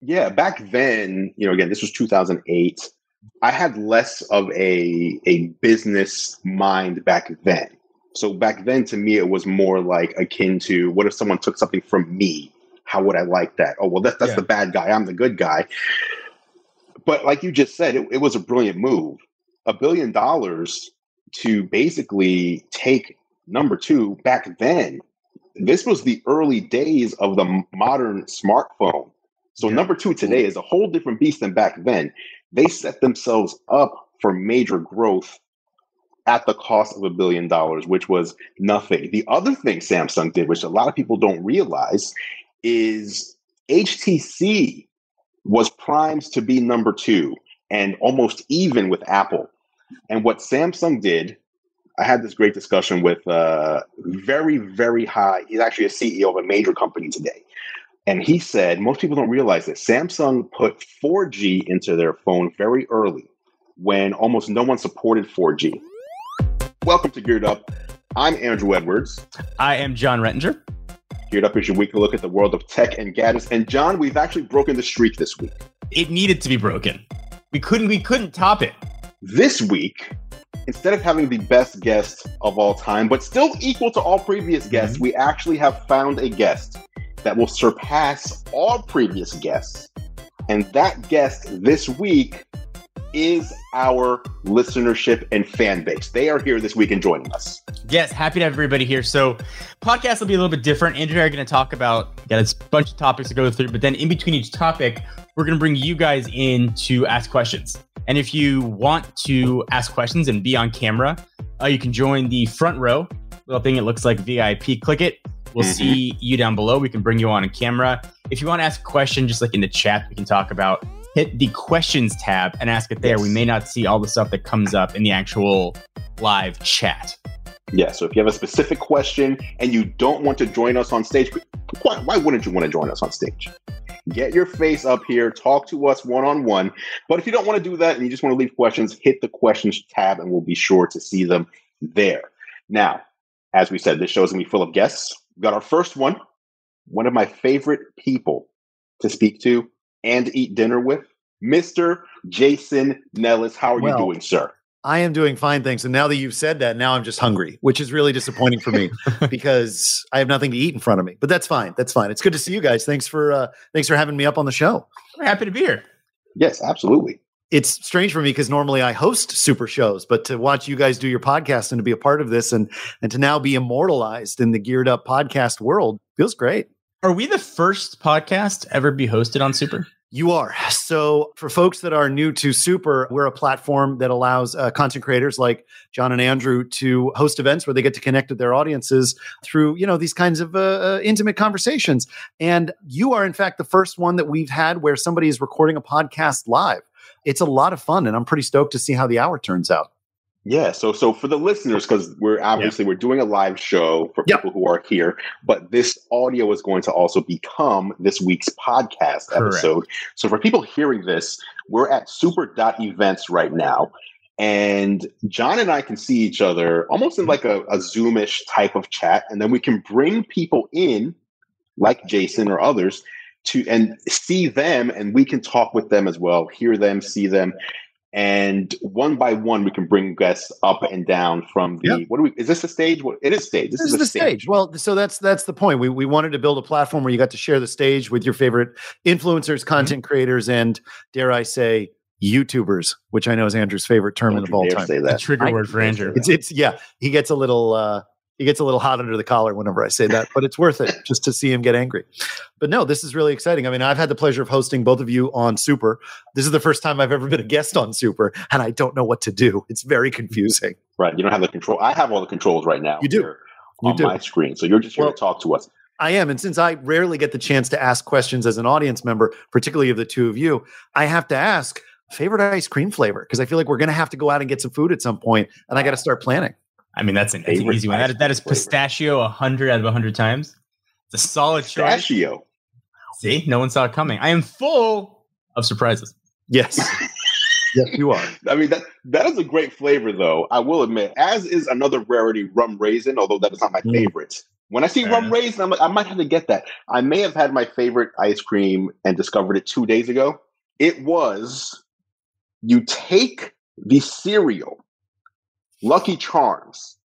Yeah, back then, you know, again, this was 2008. I had less of a business mind back then. So back then, to me, it was more like akin to, what if someone took something from me? How would I like that? Oh, well, that's the bad guy. I'm the good guy. But like you just said, it was a brilliant move. $1 billion to basically take number two back then. This was the early days of the modern smartphone. So number two today is a whole different beast than back then. They set themselves up for major growth at the cost of $1 billion, which was nothing. The other thing Samsung did, which a lot of people don't realize, is HTC was primed to be number two and almost even with Apple. And what Samsung did, I had this great discussion with very, very high, he's actually a CEO of a major company today. And he said, most people don't realize that Samsung put 4G into their phone very early when almost no one supported 4G. Welcome to Geared Up. I'm Andrew Edwards. I am John Rettinger. Geared Up is your weekly look at the world of tech and gadgets. And John, we've actually broken the streak this week. It needed to be broken. We couldn't top it. This week, instead of having the best guest of all time, but still equal to all previous guests, we actually have found a guest that will surpass all previous guests. And that guest this week is our listenership and fan base. They are here this week and joining us. Yes, happy to have everybody here. So podcast will be a little bit different. Andrew and I are going to talk about, it's a bunch of topics to go through, but then in between each topic, we're going to bring you guys in to ask questions. And if you want to ask questions and be on camera, you can join the front row. Little thing, it looks like VIP. Click it. We'll see you down below. We can bring you on camera. If you want to ask a question, just like in the chat, we can talk about, hit the questions tab and ask it there. Yes. We may not see all the stuff that comes up in the actual live chat. Yeah, so if you have a specific question and you don't want to join us on stage, why wouldn't you want to join us on stage? Get your face up here, talk to us one-on-one. But if you don't want to do that and you just want to leave questions, hit the questions tab and we'll be sure to see them there. Now, as we said, this show is going to be full of guests. We've got our first one of my favorite people to speak to and eat dinner with, Mr. Jason Nellis. How are you doing, sir? I am doing fine, thanks. And now that you've said that, now I'm just hungry, which is really disappointing for me because I have nothing to eat in front of me. But that's fine. That's fine. It's good to see you guys. Thanks for having me up on the show. We're happy to be here. Yes, absolutely. It's strange for me because normally I host super shows, but to watch you guys do your podcast and to be a part of this and to now be immortalized in the Geared Up podcast world feels great. Are we the first podcast to ever be hosted on Super? You are. So for folks that are new to Super, we're a platform that allows content creators like John and Andrew to host events where they get to connect with their audiences through, these kinds of intimate conversations. And you are, in fact, the first one that we've had where somebody is recording a podcast live. It's a lot of fun, and I'm pretty stoked to see how the hour turns out. Yeah, so for the listeners, because we're doing a live show for people who are here, but this audio is going to also become this week's podcast episode. So for people hearing this, we're at super.events right now, and John and I can see each other almost in like a Zoomish type of chat, and then we can bring people in, like Jason or others, and see them, and we can talk with them as well, hear them, see them. And one by one, we can bring guests up and down from the. Yep. What do we? Is this a stage? It is stage. This is the stage. Well, so that's the point. We wanted to build a platform where you got to share the stage with your favorite influencers, content creators, and dare I say, YouTubers, which I know is Andrew's favorite term of all time. Say that. A trigger word for Andrew. He gets a little. He gets a little hot under the collar whenever I say that, but it's worth it just to see him get angry. But no, this is really exciting. I mean, I've had the pleasure of hosting both of you on Super. This is the first time I've ever been a guest on Super, and I don't know what to do. It's very confusing. Right. You don't have the control. I have all the controls right now. You do. You do. My screen. So you're just here to talk to us. I am. And since I rarely get the chance to ask questions as an audience member, particularly of the two of you, I have to ask favorite ice cream flavor, because I feel like we're going to have to go out and get some food at some point, and I got to start planning. I mean, that's an easy one. That is pistachio 100 out of 100 times. It's a solid choice. Pistachio. See, no one saw it coming. I am full of surprises. Yes. Yes, you are. I mean, that is a great flavor, though. I will admit, as is another rarity, rum raisin, although that is not my favorite. When I see rum raisin, I'm like, I might have to get that. I may have had my favorite ice cream and discovered it 2 days ago. It was, you take the cereal, Lucky Charms,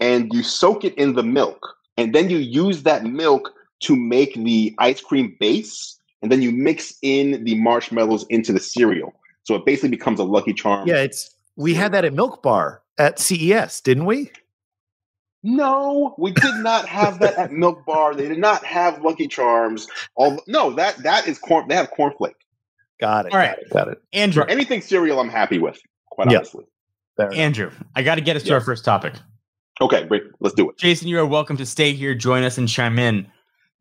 and you soak it in the milk, and then you use that milk to make the ice cream base, and then you mix in the marshmallows into the cereal. So it basically becomes a Lucky Charm. Yeah, we had that at Milk Bar at CES, didn't we? No, we did not have that at Milk Bar. They did not have Lucky Charms. That is corn. They have cornflake. Got it. All right. Got it. Andrew. For anything cereal I'm happy with, quite honestly. Fair. Andrew, I got to get us to our first topic. Okay, great. Let's do it. Jason, you are welcome to stay here, join us, and chime in.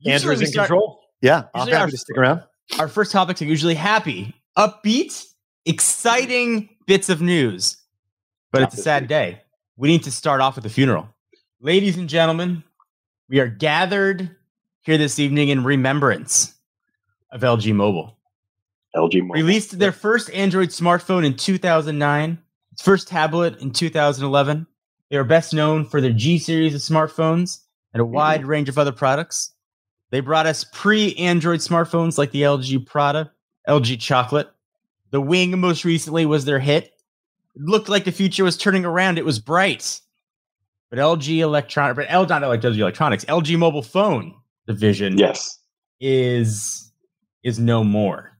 Andrew's in control. Yeah, I'm happy to stick around. Our first topics are usually happy, upbeat, exciting bits of news. But it's a sad day. We need to start off with a funeral. Ladies and gentlemen, we are gathered here this evening in remembrance of LG Mobile. LG Mobile released their first Android smartphone in 2009, its first tablet in 2011. They are best known for their G series of smartphones and a wide range of other products. They brought us pre-Android smartphones like the LG Prada, LG Chocolate. The Wing most recently was their hit. It looked like the future was turning around. It was bright. But LG Mobile Phone division is no more.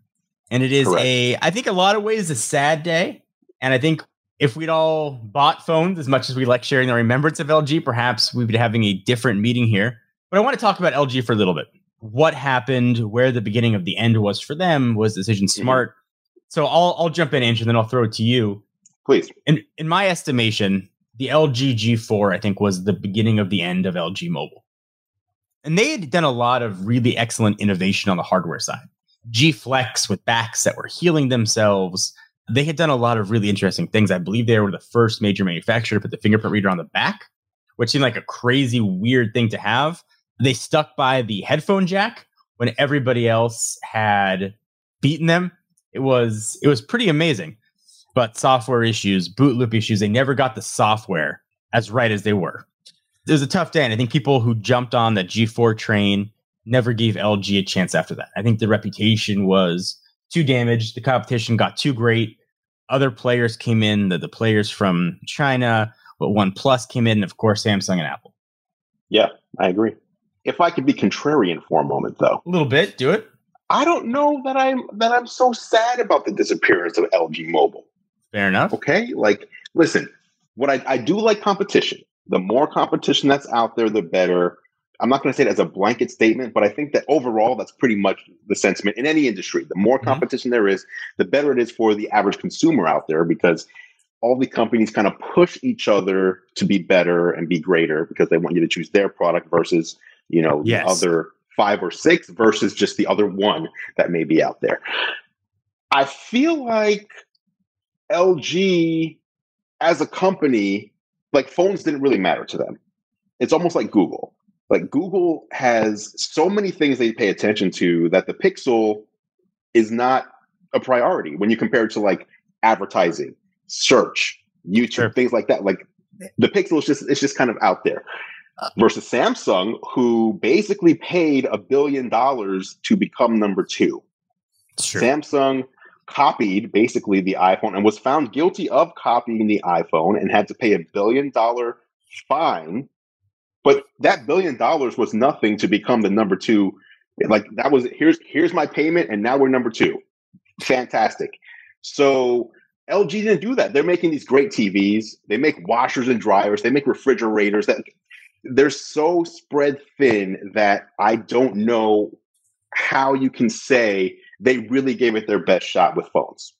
And it is I think a lot of ways a sad day. And I think if we'd all bought phones as much as we like sharing the remembrance of LG, perhaps we'd be having a different meeting here. But I want to talk about LG for a little bit. What happened, where the beginning of the end was for them, was Decision Smart. So I'll jump in, Andrew, then I'll throw it to you. Please. In my estimation, the LG G4, I think, was the beginning of the end of LG Mobile. And they had done a lot of really excellent innovation on the hardware side. G Flex with backs that were healing themselves. They had done a lot of really interesting things. I believe they were the first major manufacturer to put the fingerprint reader on the back, which seemed like a crazy, weird thing to have. They stuck by the headphone jack when everybody else had beaten them. It was pretty amazing. But software issues, boot loop issues, they never got the software as right as they were. It was a tough day, and I think people who jumped on the G4 train never gave LG a chance after that. I think the reputation was too damaged. The competition got too great. Other players came in, the players from China, but OnePlus came in, and of course, Samsung and Apple. Yeah, I agree. If I could be contrarian for a moment, though. A little bit, do it. I don't know that I'm so sad about the disappearance of LG Mobile. Fair enough. Okay. Like, listen, what I do like competition. The more competition that's out there, the better. I'm not going to say it as a blanket statement, but I think that overall, that's pretty much the sentiment in any industry. The more competition there is, the better it is for the average consumer out there, because all the companies kind of push each other to be better and be greater because they want you to choose their product versus, the other 5 or 6 versus just the other one that may be out there. I feel like LG as a company, like, phones didn't really matter to them. It's almost like Google. Like, Google has so many things they pay attention to that the Pixel is not a priority when you compare it to, like, advertising, search, YouTube, things like that. Like, the Pixel is just kind of out there. Versus Samsung, who basically paid $1 billion to become number 2. Sure. Samsung copied basically the iPhone and was found guilty of copying the iPhone and had to pay $1 billion fine. But that $1 billion was nothing to become the number 2. Like, that was, here's my payment, and now we're number 2. Fantastic. So LG didn't do that. They're making these great TVs. They make washers and dryers. They make refrigerators. They're so spread thin that I don't know how you can say they really gave it their best shot with phones.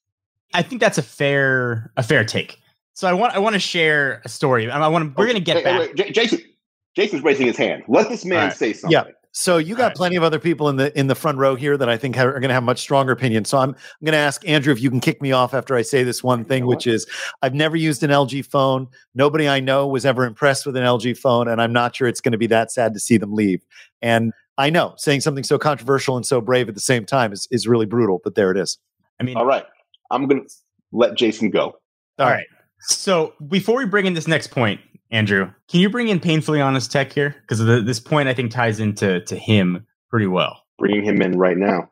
I think that's a fair take. So I want to share a story. We're going to get back. Wait. Jason's raising his hand. Let this man say something. Yeah. So you got plenty of other people in the front row here that I think are going to have much stronger opinions. So I'm going to ask Andrew if you can kick me off after I say this one thing, which is I've never used an LG phone. Nobody I know was ever impressed with an LG phone, and I'm not sure it's going to be that sad to see them leave. And I know saying something so controversial and so brave at the same time is really brutal, but there it is. I mean, all right, I'm going to let Jason go. All right. So before we bring in this next point, Andrew, can you bring in Painfully Honest Tech here? Because this point, I think, ties into him pretty well. Bringing him in right now.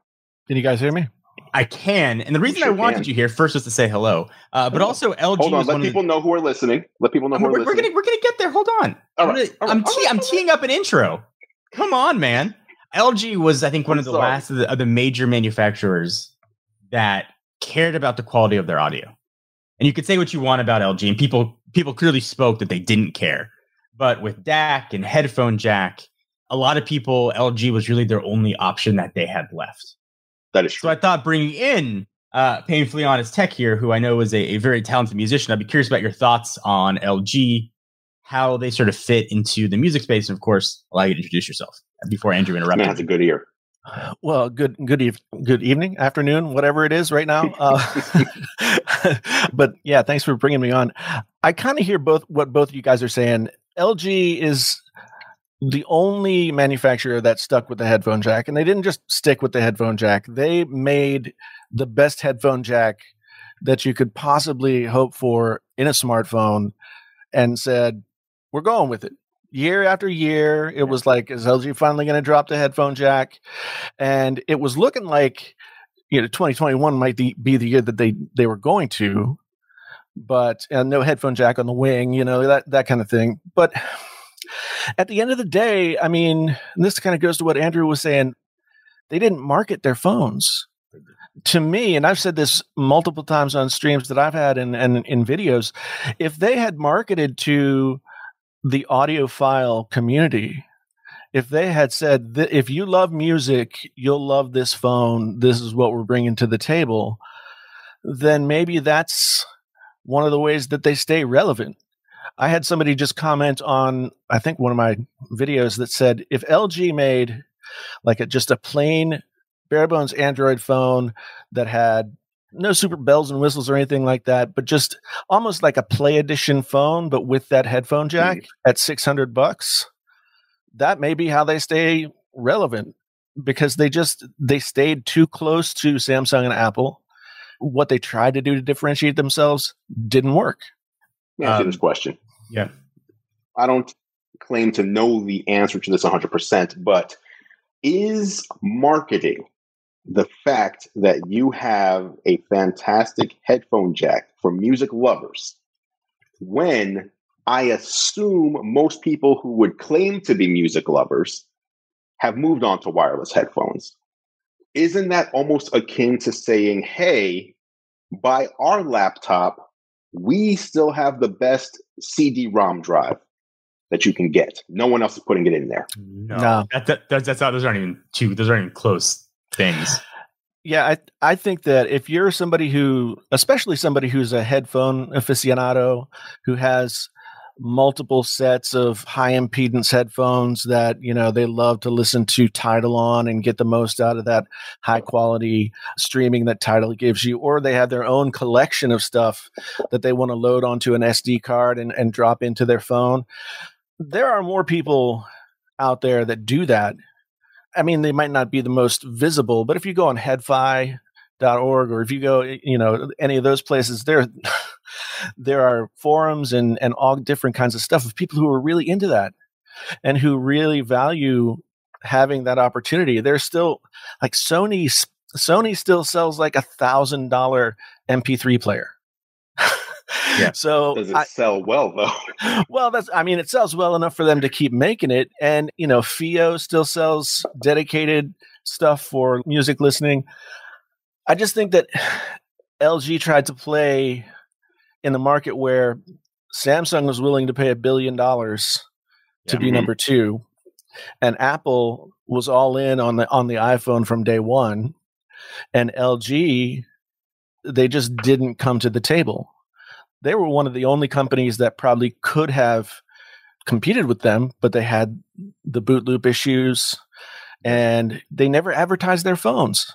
Can you guys hear me? I can. And the reason I wanted you here first was to say hello. But also LG... Hold on. Let people know who are listening. Let people know who are listening. We're going to get there. Hold on. All right. I'm teeing up an intro. Come on, man. LG was, I think, one of the last of the major manufacturers that cared about the quality of their audio. And you could say what you want about LG, and people clearly spoke that they didn't care. But with DAC and headphone jack, a lot of people, LG was really their only option that they had left. That is true. So I thought bringing in Painfully Honest Tech here, who I know is a very talented musician, I'd be curious about your thoughts on LG, how they sort of fit into the music space, and of course, allow you to introduce yourself before Andrew interrupted. Man has a good ear. Well, good evening, afternoon, whatever it is right now. But yeah, thanks for bringing me on. I kind of hear what both of you guys are saying. LG is the only manufacturer that stuck with the headphone jack, and they didn't just stick with the headphone jack. They made the best headphone jack that you could possibly hope for in a smartphone and said, we're going with it. Year after year, it was like, is LG finally going to drop the headphone jack? And it was looking like, 2021 might be the year that they were going to, but no headphone jack on the wing, that kind of thing. But at the end of the day, I mean, this kind of goes to what Andrew was saying. They didn't market their phones. To me, and I've said this multiple times on streams that I've had and in videos, if they had marketed to the audiophile community, if they had said, if you love music, you'll love this phone, this is what we're bringing to the table, then maybe that's one of the ways that they stay relevant. I had somebody just comment on, I think, one of my videos that said, if LG made just a plain bare-bones Android phone that had no super bells and whistles or anything like that, but just almost like a Play Edition phone, but with that headphone jack at $600, that may be how they stay relevant, because they stayed too close to Samsung and Apple. What they tried to do to differentiate themselves didn't work. Answer this question. Yeah, I don't claim to know the answer to this 100%, but is marketing the fact that you have a fantastic headphone jack for music lovers, when I assume most people who would claim to be music lovers have moved on to wireless headphones? Isn't that almost akin to saying, hey, buy our laptop, we still have the best CD-ROM drive that you can get. No one else is putting it in there. No. Those aren't even close things. Yeah, I think that if you're somebody especially somebody who's a headphone aficionado, who has multiple sets of high impedance headphones that, they love to listen to Tidal on and get the most out of that high quality streaming that Tidal gives you, or they have their own collection of stuff that they want to load onto an SD card and drop into their phone. There are more people out there that do that. I mean, they might not be the most visible, but if you go on headfi.org, or if you go, any of those places, there are forums and all different kinds of stuff of people who are really into that and who really value having that opportunity. There's still Sony still sells $1,000 MP3 player. Yeah. So does it sell well though? Well, it sells well enough for them to keep making it. And Fio still sells dedicated stuff for music listening. I just think that LG tried to play in the market where Samsung was willing to pay $1 billion to be number two, and Apple was all in on the iPhone from day one, and LG, they just didn't come to the table. They were one of the only companies that probably could have competed with them, but they had the boot loop issues, and they never advertised their phones.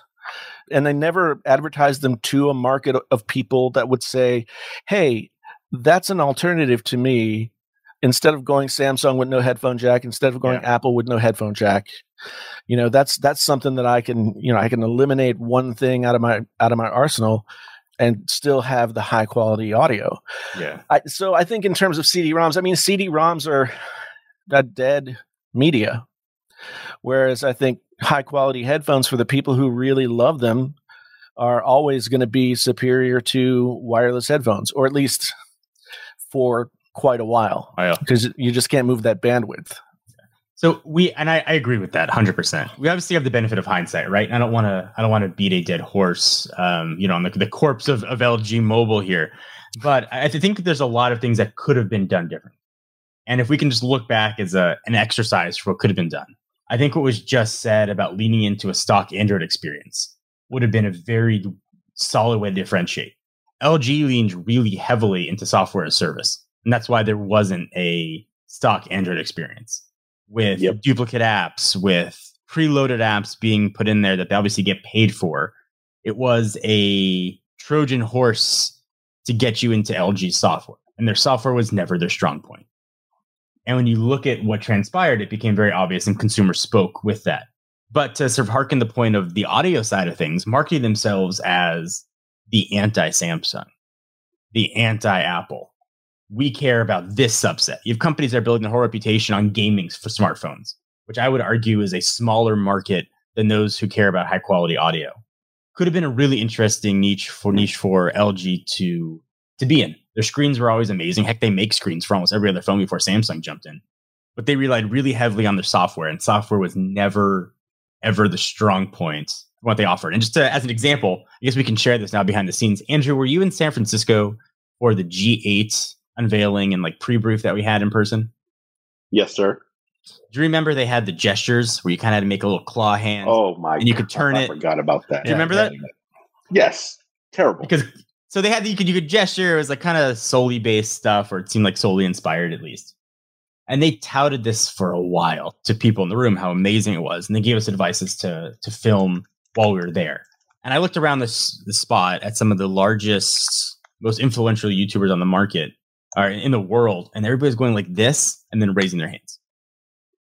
And they never advertised them to a market of people that would say, hey, that's an alternative to me. Instead of going Samsung with no headphone jack, instead of going Apple with no headphone jack, that's something that I can eliminate one thing out of my arsenal. and still have the high quality audio. Yeah. So I think in terms of CD-ROMs, I mean, CD-ROMs are a dead media. Whereas I think high quality headphones for the people who really love them are always going to be superior to wireless headphones, or at least for quite a while, because you just can't move that bandwidth. So I agree with that 100%. We obviously have the benefit of hindsight, right? I don't want to beat a dead horse, on the corpse of LG Mobile here, but I think there's a lot of things that could have been done differently. And if we can just look back as an exercise for what could have been done, I think what was just said about leaning into a stock Android experience would have been a very solid way to differentiate. LG leaned really heavily into software as service, and that's why there wasn't a stock Android experience. With duplicate apps, with preloaded apps being put in there that they obviously get paid for. It was a Trojan horse to get you into LG software, and their software was never their strong point. And when you look at what transpired, it became very obvious, and consumers spoke with that. But to sort of hearken the point of the audio side of things, marketing themselves as the anti-Samsung, the anti-Apple. We care about this subset. You have companies that are building their whole reputation on gaming for smartphones, which I would argue is a smaller market than those who care about high quality audio. Could have been a really interesting niche for LG to be in. Their screens were always amazing. Heck, they make screens for almost every other phone before Samsung jumped in. But they relied really heavily on their software, and software was never, ever the strong point of what they offered. And just as an example, I guess we can share this now behind the scenes. Andrew, were you in San Francisco for the G8 unveiling and pre-brief that we had in person? Yes, sir. Do you remember they had the gestures where you kind of had to make a little claw hand? Oh my! And you could turn it. I forgot about that. Do you remember that? Yes. Terrible. Because so they had you could gesture. It was kind of solely based stuff, or it seemed solely inspired at least. And they touted this for a while to people in the room how amazing it was, and they gave us advices to film while we were there. And I looked around the spot at some of the largest, most influential YouTubers on the market. Are in the world, and everybody's going like this and then raising their hands.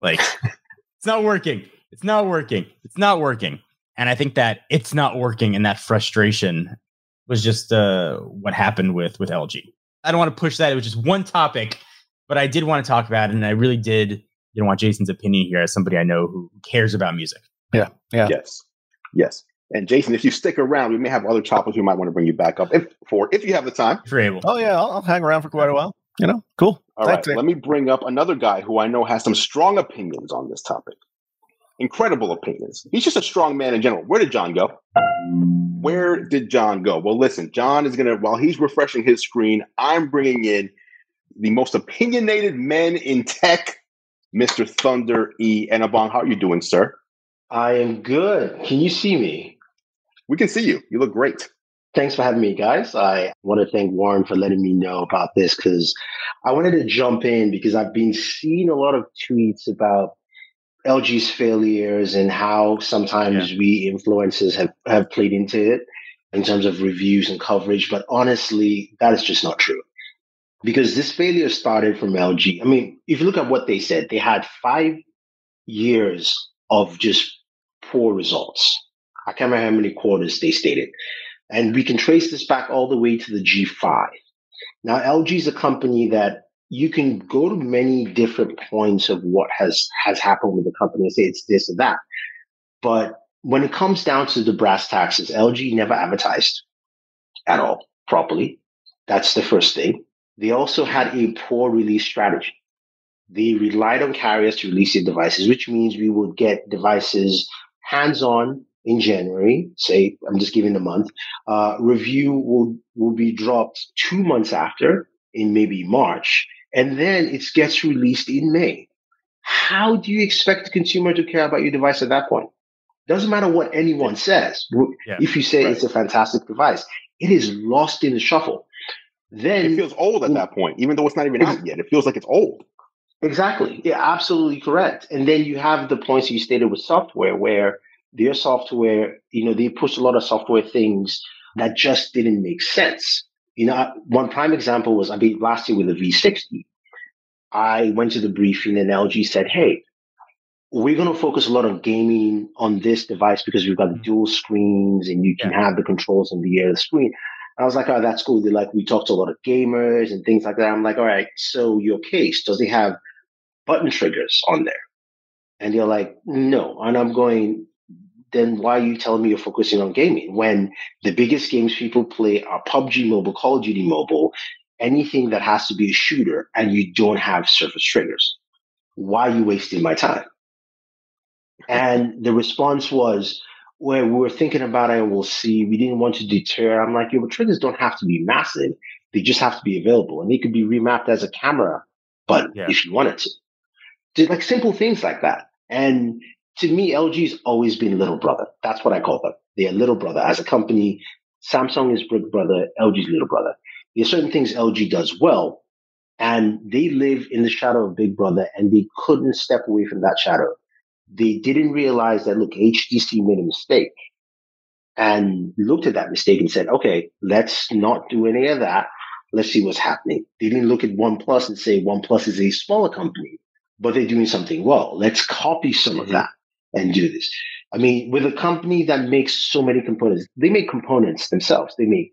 It's not working. It's not working. It's not working. And I think that it's not working, and that frustration was just what happened with LG. I don't want to push that. It was just one topic, but I did want to talk about it, and I really did want Jason's opinion here as somebody I know who cares about music. Yeah. Yeah. Yes. Yes. And Jason, if you stick around, we may have other topics we might want to bring you back up if you have the time. If you're able. Oh, yeah. I'll hang around for quite a while. Cool. All right. Let me bring up another guy who I know has some strong opinions on this topic. Incredible opinions. He's just a strong man in general. Where did John go? Where did John go? Well, listen, John is going to, while he's refreshing his screen, I'm bringing in the most opinionated men in tech, Mr. Thunder E. Enabong. How are you doing, sir? I am good. Can you see me? We can see you. You look great. Thanks for having me, guys. I want to thank Warren for letting me know about this, because I wanted to jump in because I've been seeing a lot of tweets about LG's failures and how sometimes we influencers have played into it in terms of reviews and coverage. But honestly, that is just not true, because this failure started from LG. I mean, if you look at what they said, they had 5 years of just poor results. I can't remember how many quarters they stated. And we can trace this back all the way to the G5. Now, LG is a company that you can go to many different points of what has happened with the company and say it's this or that. But when it comes down to the brass tacks, LG never advertised at all properly. That's the first thing. They also had a poor release strategy. They relied on carriers to release their devices, which means we would get devices hands-on in January, say, I'm just giving the month. Review will be dropped 2 months after, in maybe March, and then it gets released in May. How do you expect the consumer to care about your device at that point? Doesn't matter what anyone says. Yeah, if you say it's a fantastic device, it is lost in the shuffle. Then it feels old at that point, even though it's not even out yet. It feels like it's old. Exactly. Yeah, absolutely correct. And then you have the points you stated with software, where their software, they pushed a lot of software things that just didn't make sense. One prime example was, last year with the V60, I went to the briefing and LG said, hey, we're going to focus a lot on gaming on this device because we've got dual screens and you can have the controls on the other screen. I was like, oh, that's cool. They're like, we talked to a lot of gamers and things like that. I'm like, all right, so your case, does it have button triggers on there? And they're like, no. And I'm going, then why are you telling me you're focusing on gaming when the biggest games people play are PUBG Mobile, Call of Duty Mobile, anything that has to be a shooter, and you don't have surface triggers? Why are you wasting my time? And the response was, where we were thinking about it, we'll see. We didn't want to deter. I'm like, your triggers don't have to be massive. They just have to be available. And they could be remapped as a camera button if you wanted to. Just like simple things like that. And to me, LG's always been little brother. That's what I call them. They're little brother. As a company, Samsung is big brother, LG's little brother. There's certain things LG does well, and they live in the shadow of big brother, and they couldn't step away from that shadow. They didn't realize that, look, HTC made a mistake and looked at that mistake and said, okay, let's not do any of that. Let's see what's happening. They didn't look at OnePlus and say OnePlus is a smaller company, but they're doing something well. Let's copy some of that and do this. I mean, with a company that makes so many components, they make components themselves. They make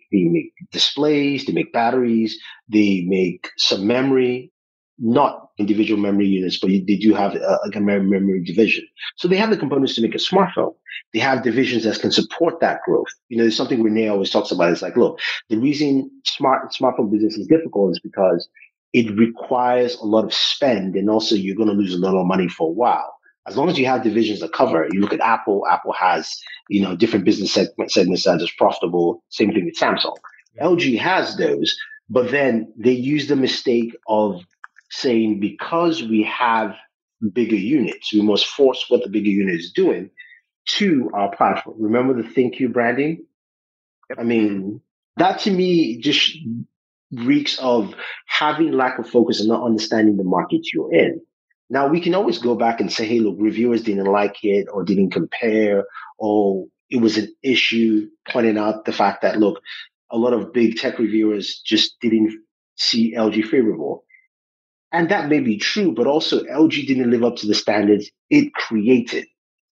displays, they make batteries, they make some memory, not individual memory units, but they do have a memory division. So they have the components to make a smartphone. They have divisions that can support that growth. You know, there's something Renee always talks about. It's like, look, the reason smartphone business is difficult is because it requires a lot of spend, and also you're going to lose a lot of money for a while. As long as you have divisions that cover it, you look at Apple. Apple has, you know, different business segments that is profitable. Same thing with Samsung. LG has those, but then they use the mistake of saying, because we have bigger units, we must force what the bigger unit is doing to our platform. Remember the ThinQ branding? I mean, that to me just reeks of having lack of focus and not understanding the market you're in. Now, we can always go back and say, hey, look, reviewers didn't like it or didn't compare, or it was an issue, pointing out the fact that, look, a lot of big tech reviewers just didn't see LG favorable. And that may be true, but also LG didn't live up to the standards it created.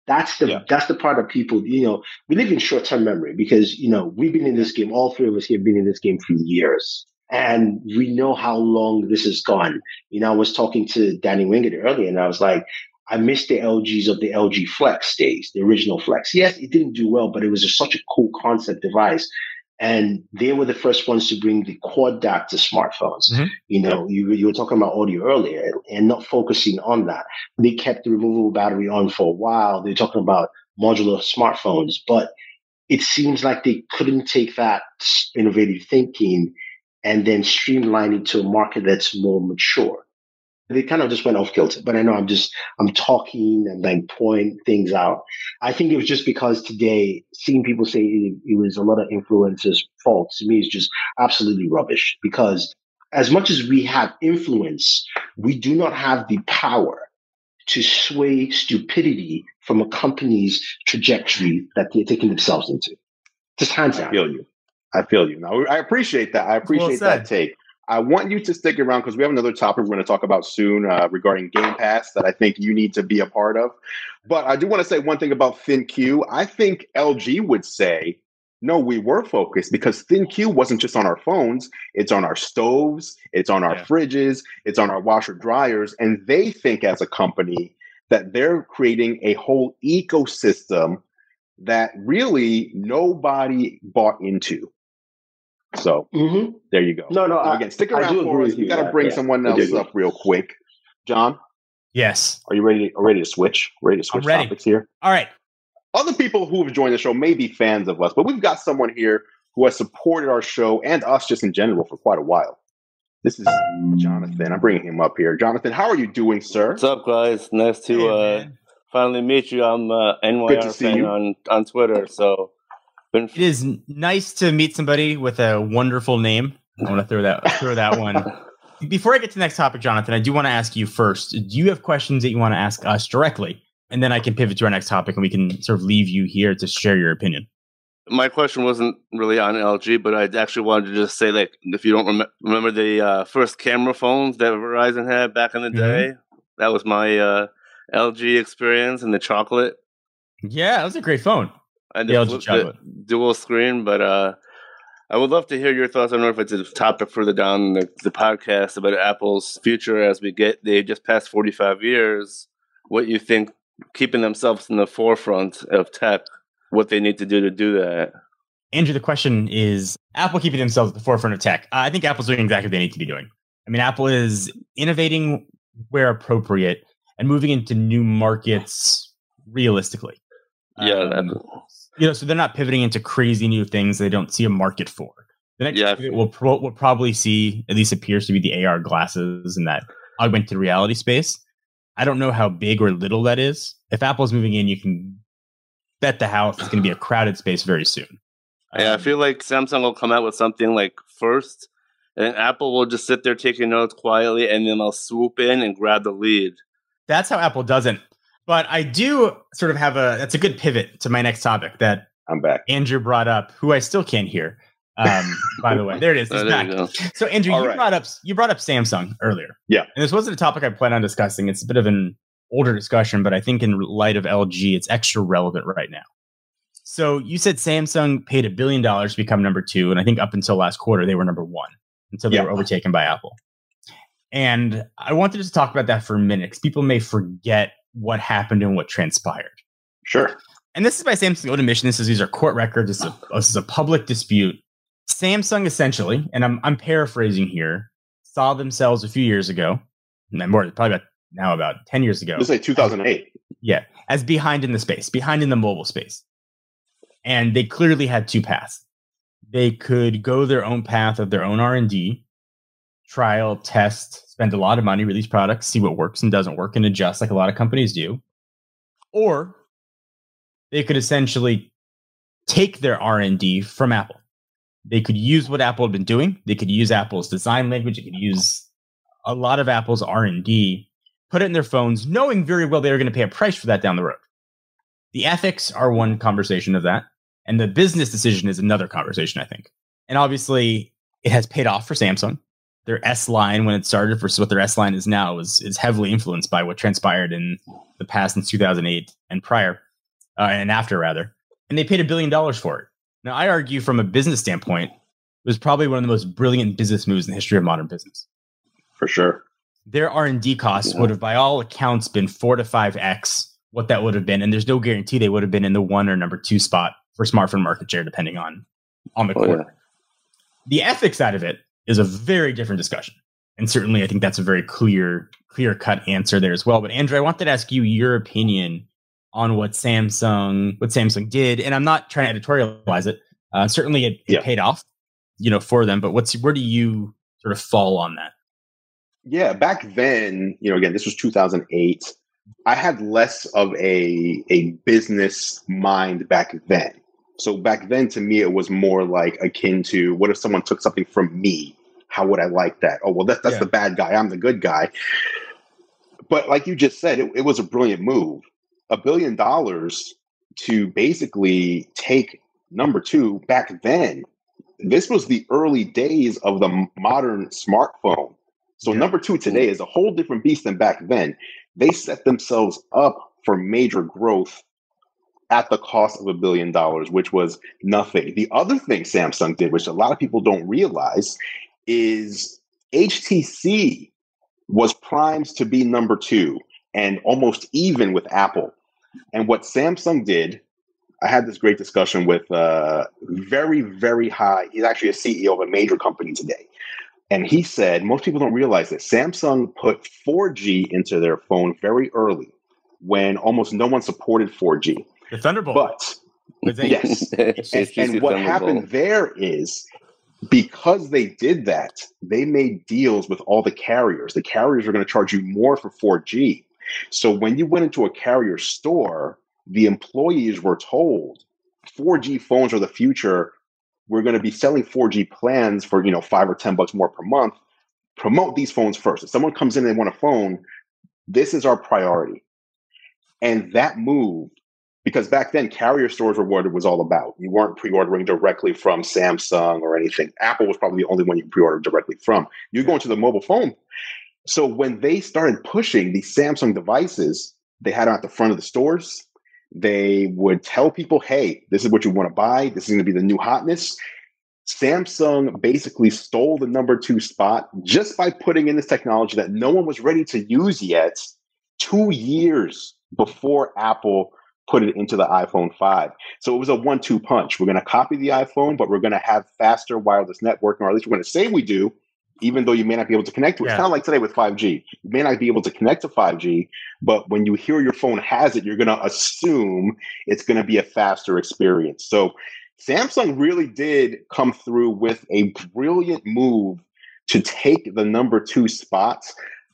That's the part of people, you know, we live in short-term memory because, you know, we've been in this game, all three of us here have been in this game for years. And we know how long this has gone. You know, I was talking to Danny Wingard earlier, and I was like, I miss the LGs of the LG Flex days, the original Flex. Yes, it didn't do well, but it was just such a cool concept device. And they were the first ones to bring the quad DAC to smartphones. You know, you were talking about audio earlier and not focusing on that. They kept the removable battery on for a while. They were talking about modular smartphones, but it seems like they couldn't take that innovative thinking and then streamline it to a market that's more mature. They kind of just went off kilter, but I know I'm talking and like pouring things out. I think it was just because today, seeing people say it was a lot of influencers' fault, to me is just absolutely rubbish, because as much as we have influence, we do not have the power to sway stupidity from a company's trajectory that they're taking themselves into. Just hands down. I feel you. Now, I appreciate that. I appreciate that take. I want you to stick around because we have another topic we're going to talk about soon regarding Game Pass that I think you need to be a part of. But I do want to say one thing about ThinQ. I think LG would say, no, we were focused, because ThinQ wasn't just on our phones. It's on our stoves. It's on our fridges. It's on our washer dryers. And they think as a company that they're creating a whole ecosystem that really nobody bought into. So there you go. No, again, stick around for us. We got to bring someone else up real quick. John? Yes. Are you ready to switch? Ready to switch topics here? All right. Other people who have joined the show may be fans of us, but we've got someone here who has supported our show and us just in general for quite a while. This is Jonathan. I'm bringing him up here. Jonathan, how are you doing, sir? What's up, guys? Nice to finally meet you. I'm NYR fan on Twitter, so... It is nice to meet somebody with a wonderful name. I want to throw that one. Before I get to the next topic, Jonathan, I do want to ask you first, do you have questions that you want to ask us directly? And then I can pivot to our next topic and we can sort of leave you here to share your opinion. My question wasn't really on LG, but I actually wanted to just say that if you don't remember the first camera phones that Verizon had back in the day, that was my LG experience and the chocolate. Yeah, that was a great phone. I just flipped the dual screen, but I would love to hear your thoughts. I don't know if it's a topic further down the podcast about Apple's future as we get, they just passed 45 years, what you think, keeping themselves in the forefront of tech, what they need to do that. Andrew, the question is, Apple keeping themselves at the forefront of tech. I think Apple's doing exactly what they need to be doing. I mean, Apple is innovating where appropriate and moving into new markets realistically. So they're not pivoting into crazy new things they don't see a market for. The next thing we'll probably see, at least appears to be the AR glasses and that augmented reality space. I don't know how big or little that is. If Apple's moving in, you can bet the house it's going to be a crowded space very soon. I feel like Samsung will come out with something like first, and then Apple will just sit there taking notes quietly, and then they'll swoop in and grab the lead. That's how Apple does it. But I do sort of have that's a good pivot to my next topic that I'm back. Andrew brought up, who I still can't hear, by the way. There it is. It's back. So, Andrew, you brought up Samsung earlier. Yeah. And this wasn't a topic I planned on discussing. It's a bit of an older discussion, but I think in light of LG, it's extra relevant right now. So you said Samsung paid $1 billion to become number two. And I think up until last quarter, they were number one until they were overtaken by Apple. And I wanted to just talk about that for a minute because people may forget what happened and what transpired. Sure. And this is by Samsung's own admission. These are court records. This is a public dispute. Samsung essentially, and I'm paraphrasing here, saw themselves a few years ago, and more probably about 10 years ago. This is like 2008. As behind in the mobile space. And they clearly had two paths. They could go their own path of their own R&D, trial, test, spend a lot of money, release products, see what works and doesn't work, and adjust like a lot of companies do. Or they could essentially take their R&D from Apple. They could use what Apple had been doing. They could use Apple's design language. They could use a lot of Apple's R&D, put it in their phones, knowing very well they were going to pay a price for that down the road. The ethics are one conversation of that. And the business decision is another conversation, I think. And obviously, it has paid off for Samsung. Their S line, when it started, versus what their S line is now, is heavily influenced by what transpired in the past, since 2008 and prior, and after, rather. And they paid $1 billion for it. Now, I argue from a business standpoint, it was probably one of the most brilliant business moves in the history of modern business. For sure. Their R&D costs would have, by all accounts, been 4 to 5x what that would have been. And there's no guarantee they would have been in the 1 or 2 spot for smartphone market share, depending on the quarter. The ethics side of it is a very different discussion. And certainly, I think that's a very clear-cut answer there as well. But Andrew, I wanted to ask you your opinion on what Samsung did. And I'm not trying to editorialize it. Certainly, it paid off, for them. But where do you sort of fall on that? Yeah, back then, again, this was 2008. I had less of a business mind back then. So back then, to me, it was more like akin to, what if someone took something from me? How would I like that? Oh, well, that's the bad guy. I'm the good guy. But like you just said, it was a brilliant move. $1 billion to basically take number two back then. This was the early days of the modern smartphone. So number two today is a whole different beast than back then. They set themselves up for major growth at the cost of $1 billion, which was nothing. The other thing Samsung did, which a lot of people don't realize, is HTC was primed to be number two and almost even with Apple. And what Samsung did, I had this great discussion with very, very high, he's actually a CEO of a major company today. And he said, most people don't realize that Samsung put 4G into their phone very early when almost no one supported 4G. The Thunderbolt. But yes. and what happened there is, because they did that, they made deals with all the carriers. The carriers are going to charge you more for 4G. So when you went into a carrier store, the employees were told 4G phones are the future. We're going to be selling 4G plans for, $5 or $10 more per month. Promote these phones first. If someone comes in and they want a phone, this is our priority. And that move, because back then carrier stores were what it was all about. You weren't pre-ordering directly from Samsung or anything. Apple was probably the only one you pre-ordered directly from. You're going to the mobile phone. So when they started pushing these Samsung devices, they had them at the front of the stores. They would tell people, hey, this is what you want to buy. This is going to be the new hotness. Samsung basically stole the number 2 spot just by putting in this technology that no one was ready to use yet, 2 years before Apple put it into the iPhone 5. So it was a 1-2 punch. We're going to copy the iPhone, but we're going to have faster wireless networking, or at least we're going to say we do, even though you may not be able to connect to it. Yeah. It's kind of like today with 5G. You may not be able to connect to 5G, but when you hear your phone has it, you're going to assume it's going to be a faster experience. So Samsung really did come through with a brilliant move to take the number 2 spot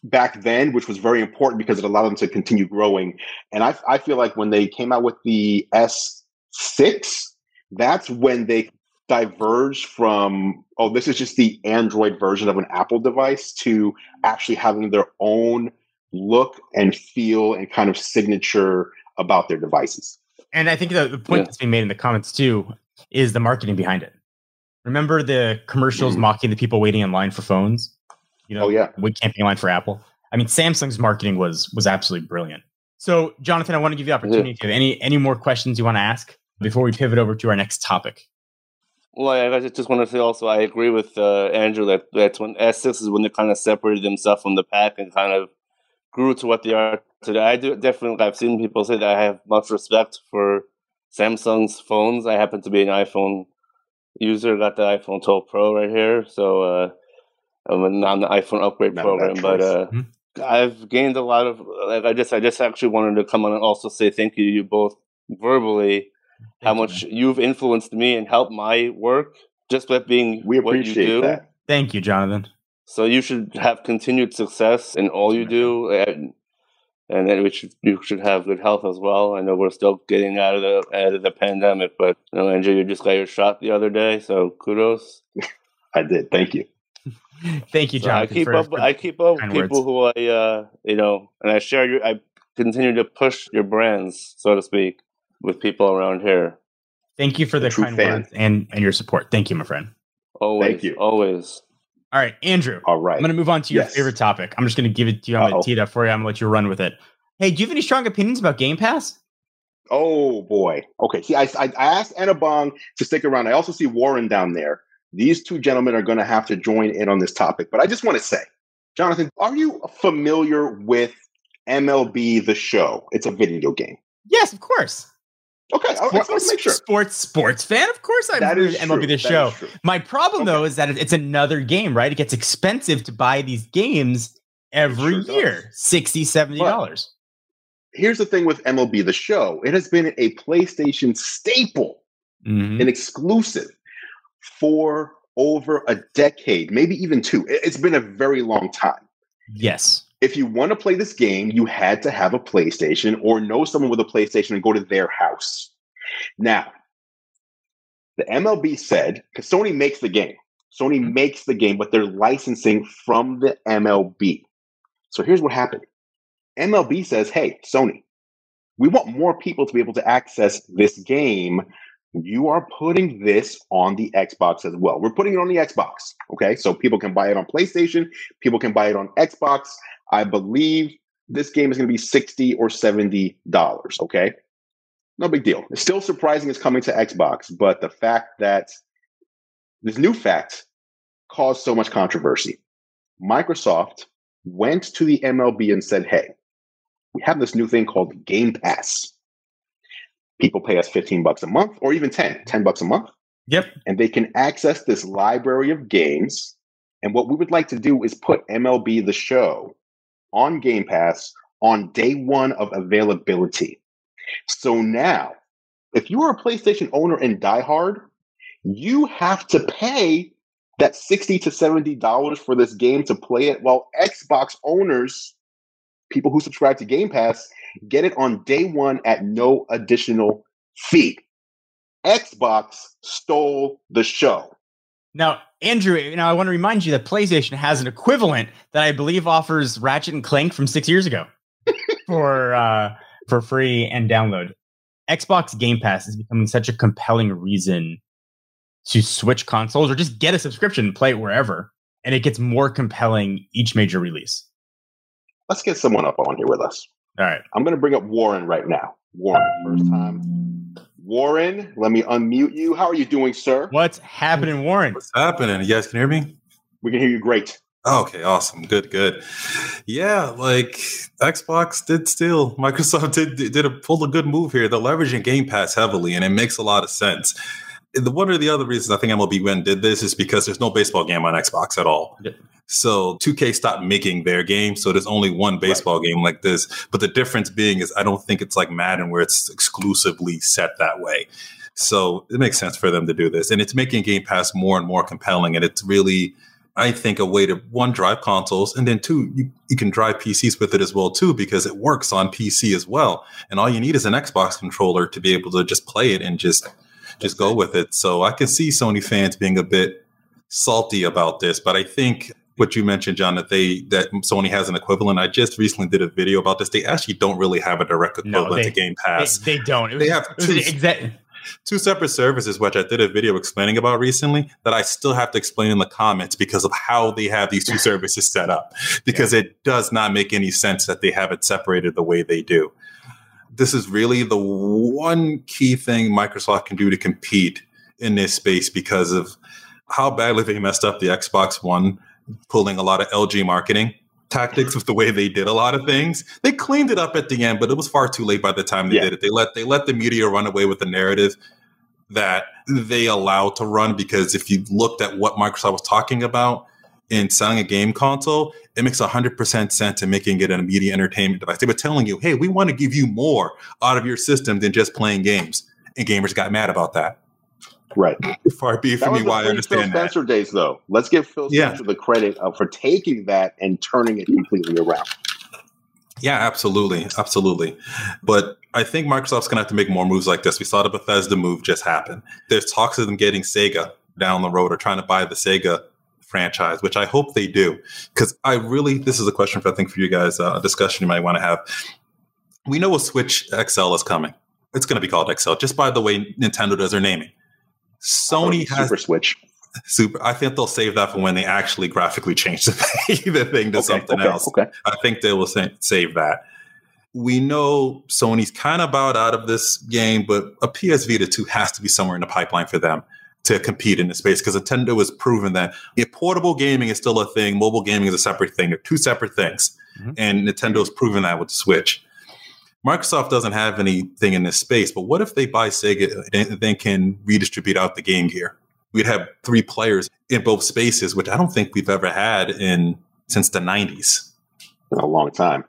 back then, which was very important because it allowed them to continue growing. And I feel like when they came out with the S6, that's when they diverged from, oh, this is just the Android version of an Apple device, to actually having their own look and feel and kind of signature about their devices. And I think the point that's being made in the comments too is the marketing behind it. Remember the commercials mocking the people waiting in line for phones? You know, we can't be in line for Apple. I mean, Samsung's marketing was absolutely brilliant. So, Jonathan, I want to give you the opportunity if you have any more questions you want to ask before we pivot over to our next topic. Well, I just want to say also, I agree with Andrew that that's when S6 is when they kind of separated themselves from the pack and kind of grew to what they are today. I've seen people say that I have much respect for Samsung's phones. I happen to be an iPhone user. Got the iPhone 12 Pro right here, so I'm on the iPhone upgrade program. But I've gained a lot of. Like I just actually wanted to come on and also say thank you to you both verbally. How much you've influenced me and helped my work just by being what you do. That. Thank you, Jonathan. So you should have continued success in all you do, and then you should have good health as well. I know we're still getting out of the pandemic, but you know, Andrew, you just got your shot the other day, so kudos. I did. Thank you. Thank you, Jonathan. I keep up with people who and I continue to push your brands, so to speak, with people around here. Thank you for the kind words and your support. Thank you, my friend. Always. Thank you. Always. All right, Andrew. All right. I'm going to move on to your favorite topic. I'm just going to give it to you. I'm going to tee it up for you. I'm going to let you run with it. Hey, do you have any strong opinions about Game Pass? Oh, boy. Okay. See, I asked Annabong to stick around. I also see Warren down there. These two gentlemen are going to have to join in on this topic. But I just want to say, Jonathan, are you familiar with MLB The Show? It's a video game. Yes, of course. Okay, I want to make sure. Sports fan, of course I'm MLB The Show. My problem, though, is that it's another game, right? It gets expensive to buy these games every year, $60, $70. Here's the thing with MLB The Show. It has been a PlayStation staple, an exclusive, for over a decade, maybe even 2. It's been a very long time. Yes. If you want to play this game, you had to have a PlayStation or know someone with a PlayStation and go to their house. Now, the MLB said, because Sony makes the game. Sony makes the game, but they're licensing from the MLB. So here's what happened. MLB says, hey, Sony, we want more people to be able to access this game. You are putting this on the Xbox as well. We're putting it on the Xbox, okay? So people can buy it on PlayStation. People can buy it on Xbox. I believe this game is going to be $60 or $70, okay? No big deal. It's still surprising it's coming to Xbox, but the fact that this new fact caused so much controversy. Microsoft went to the MLB and said, hey, we have this new thing called Game Pass. People pay us $15 a month or even $10 a month. Yep. And they can access this library of games. And what we would like to do is put MLB The Show on Game Pass on day 1 of availability. So now, if you are a PlayStation owner and diehard, you have to pay that $60 to $70 for this game to play it, while Xbox owners, people who subscribe to Game Pass, get it on day 1 at no additional fee. Xbox stole the show. Now, Andrew, I want to remind you that PlayStation has an equivalent that I believe offers Ratchet and Clank from 6 years ago for free and download. Xbox Game Pass is becoming such a compelling reason to switch consoles or just get a subscription and play it wherever. And it gets more compelling each major release. Let's get someone up on here with us. All right. I'm going to bring up Warren right now. Warren, first time. Warren, let me unmute you. How are you doing, sir? What's happening, Warren? What's happening? You guys can hear me? We can hear you great. Okay, awesome. Good. Yeah, like Xbox did steal. Microsoft pulled a good move here. They're leveraging Game Pass heavily, and it makes a lot of sense. One of the other reasons I think MLB Win did this is because there's no baseball game on Xbox at all. Yeah. So 2K stopped making their game, so there's only one baseball game like this. But the difference being is I don't think it's like Madden where it's exclusively set that way. So it makes sense for them to do this. And it's making Game Pass more and more compelling, and it's really... I think a way to, one, drive consoles, and then two, you can drive PCs with it as well too, because it works on PC as well. And all you need is an Xbox controller to be able to just play it and just go with it. So I can see Sony fans being a bit salty about this, but I think what you mentioned, John, that Sony has an equivalent. I just recently did a video about this. They actually don't really have a direct equivalent to Game Pass. They don't. They have two separate services, which I did a video explaining about recently, that I still have to explain in the comments because of how they have these two services set up, because it does not make any sense that they have it separated the way they do. This is really the one key thing Microsoft can do to compete in this space because of how badly they messed up the Xbox One, pulling a lot of LG marketing tactics with the way they did a lot of things. They cleaned it up at the end, but it was far too late by the time they did it. They let the media run away with the narrative that they allowed to run, because if you looked at what Microsoft was talking about in selling a game console, it makes 100% sense in making it a media entertainment device. They were telling you, hey, we want to give you more out of your system than just playing games. And gamers got mad about that. Right. Far be from me why I understand Phil Spencer that. Days, though. Let's give Phil Spencer the credit for taking that and turning it completely around. Yeah, absolutely. But I think Microsoft's going to have to make more moves like this. We saw the Bethesda move just happen. There's talks of them getting Sega down the road, or trying to buy the Sega franchise, which I hope they do. Because this is a question for you guys, a discussion you might want to have. We know a Switch XL is coming. It's going to be called XL, just by the way Nintendo does their naming. Sony has Super Switch. Super. I think they'll save that for when they actually graphically change the thing to something else. Okay. I think they will save that. We know Sony's kind of bowed out of this game, but a PS Vita 2 has to be somewhere in the pipeline for them to compete in the space, because Nintendo has proven that portable gaming is still a thing. Mobile gaming is a separate thing. They're two separate things. Mm-hmm. And Nintendo's proven that with the Switch. Microsoft doesn't have anything in this space, but what if they buy Sega and then can redistribute out the game gear? We'd have three players in both spaces, which I don't think we've ever had since the 90s. A long time.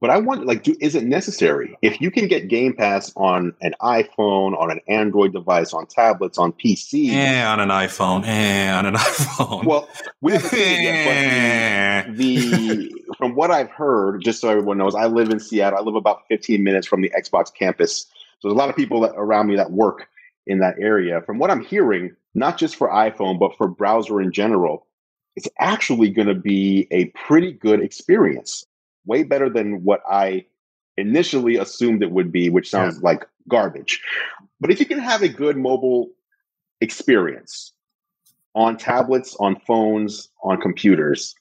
But I wonder, is it necessary? If you can get Game Pass on an iPhone, on an Android device, on tablets, on PC. And on an iPhone. Well, we have to see again, but from what I've heard, just so everyone knows, I live in Seattle. I live about 15 minutes from the Xbox campus. So there's a lot of people around me that work in that area. From what I'm hearing, not just for iPhone, but for browser in general, it's actually going to be a pretty good experience. Way better than what I initially assumed it would be, which sounds like garbage. But if you can have a good mobile experience on tablets, on phones, on computers,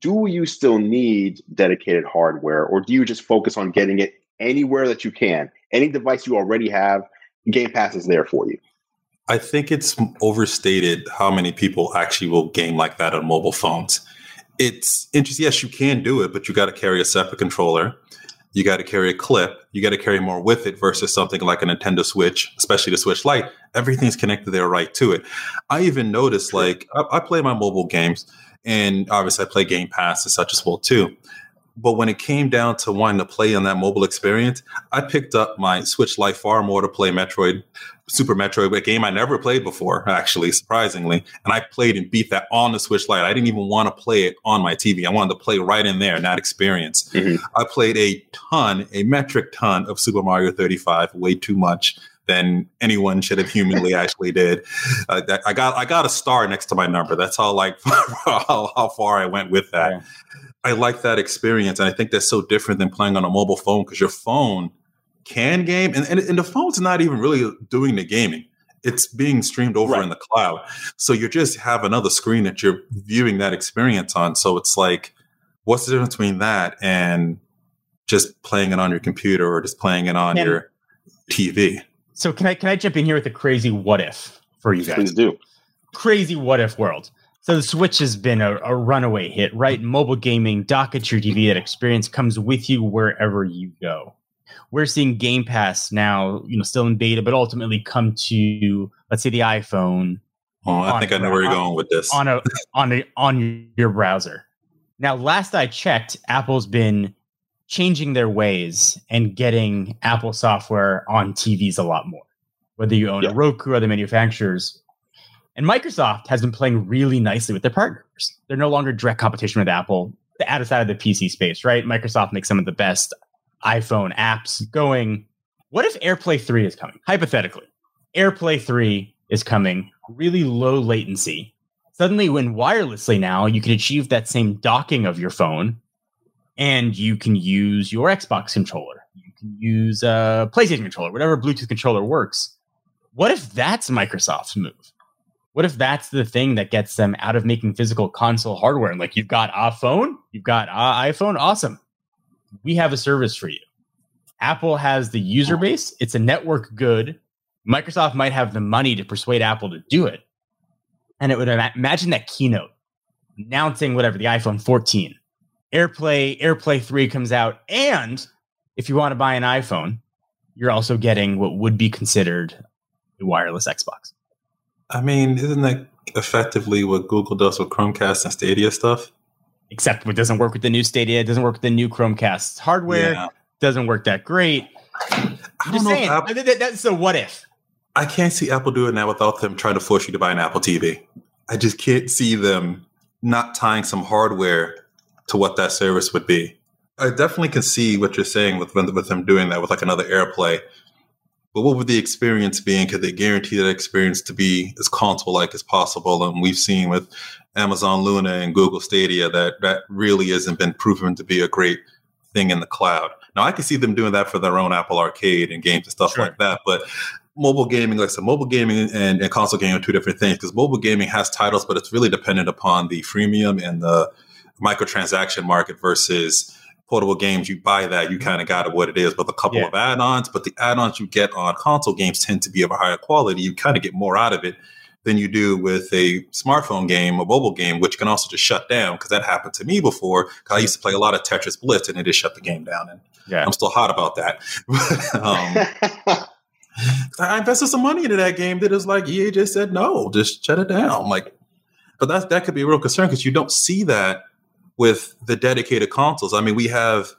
do you still need dedicated hardware, or do you just focus on getting it anywhere that you can? Any device you already have, Game Pass is there for you. I think it's overstated how many people actually will game like that on mobile phones. It's interesting. Yes, you can do it, but you got to carry a separate controller. You got to carry a clip. You got to carry more with it versus something like a Nintendo Switch, especially the Switch Lite. Everything's connected there right to it. I even noticed, I play my mobile games, and obviously I play Game Pass and such as well too. But when it came down to wanting to play on that mobile experience, I picked up my Switch Lite far more to play Metroid, Super Metroid, a game I never played before, actually, surprisingly. And I played and beat that on the Switch Lite. I didn't even want to play it on my TV. I wanted to play right in there, not experience. Mm-hmm. I played a metric ton of Super Mario 35, way too much than anyone should have humanly actually did. I got a star next to my number. That's how how far I went with that. Yeah. I like that experience, and I think that's so different than playing on a mobile phone, because your phone can game, and the phone's not even really doing the gaming. It's being streamed over in the cloud. So you just have another screen that you're viewing that experience on. So it's like, what's the difference between that and just playing it on your computer or just playing it on your TV? So can I jump in here with a crazy what if for you guys? Please do. Crazy what if world. So the Switch has been a runaway hit, right? Mobile gaming, dock at your TV, that experience comes with you wherever you go. We're seeing Game Pass now, still in beta, but ultimately come to, let's say, the iPhone. Oh, I think I know where you're going with this. On your browser. Now, last I checked, Apple's been changing their ways and getting Apple software on TVs a lot more. Whether you own a Roku or other manufacturers. And Microsoft has been playing really nicely with their partners. They're no longer direct competition with Apple outside of the PC space, right? Microsoft makes some of the best iPhone apps going. What if AirPlay 3 is coming? Hypothetically, AirPlay 3 is coming, really low latency. Suddenly, when wirelessly now, you can achieve that same docking of your phone, and you can use your Xbox controller. You can use a PlayStation controller, whatever Bluetooth controller works. What if that's Microsoft's move? What if that's the thing that gets them out of making physical console hardware? And like, you've got a phone, you've got a iPhone. Awesome. We have a service for you. Apple has the user base. It's a network good. Microsoft might have the money to persuade Apple to do it. And it would imagine that keynote announcing whatever, the iPhone 14. AirPlay 3 comes out. And if you want to buy an iPhone, you're also getting what would be considered a wireless Xbox. I mean, isn't that effectively what Google does with Chromecast and Stadia stuff? Except it doesn't work with the new Stadia, it doesn't work with the new Chromecast hardware, doesn't work that great. I don't know. That's a what if. I can't see Apple doing that without them trying to force you to buy an Apple TV. I just can't see them not tying some hardware to what that service would be. I definitely can see what you're saying with them doing that with like another AirPlay. But what would the experience be? And could they guarantee that experience to be as console-like as possible? And we've seen with Amazon Luna and Google Stadia that really hasn't been proven to be a great thing in the cloud. Now, I can see them doing that for their own Apple Arcade and games and stuff like that. But mobile gaming, like I said, mobile gaming and console gaming are two different things, because mobile gaming has titles, but it's really dependent upon the freemium and the microtransaction market versus portable games. You buy that, you kind of got what it is with a couple of add-ons, but the add-ons you get on console games tend to be of a higher quality. You kind of get more out of it than you do with a smartphone game, a mobile game, which can also just shut down, because that happened to me before. I used to play a lot of Tetris Blitz, and it just shut the game down, and I'm still hot about that. I invested some money into that game that is like EA just said, no, just shut it down. But that could be a real concern, because you don't see that with the dedicated consoles. I mean, we have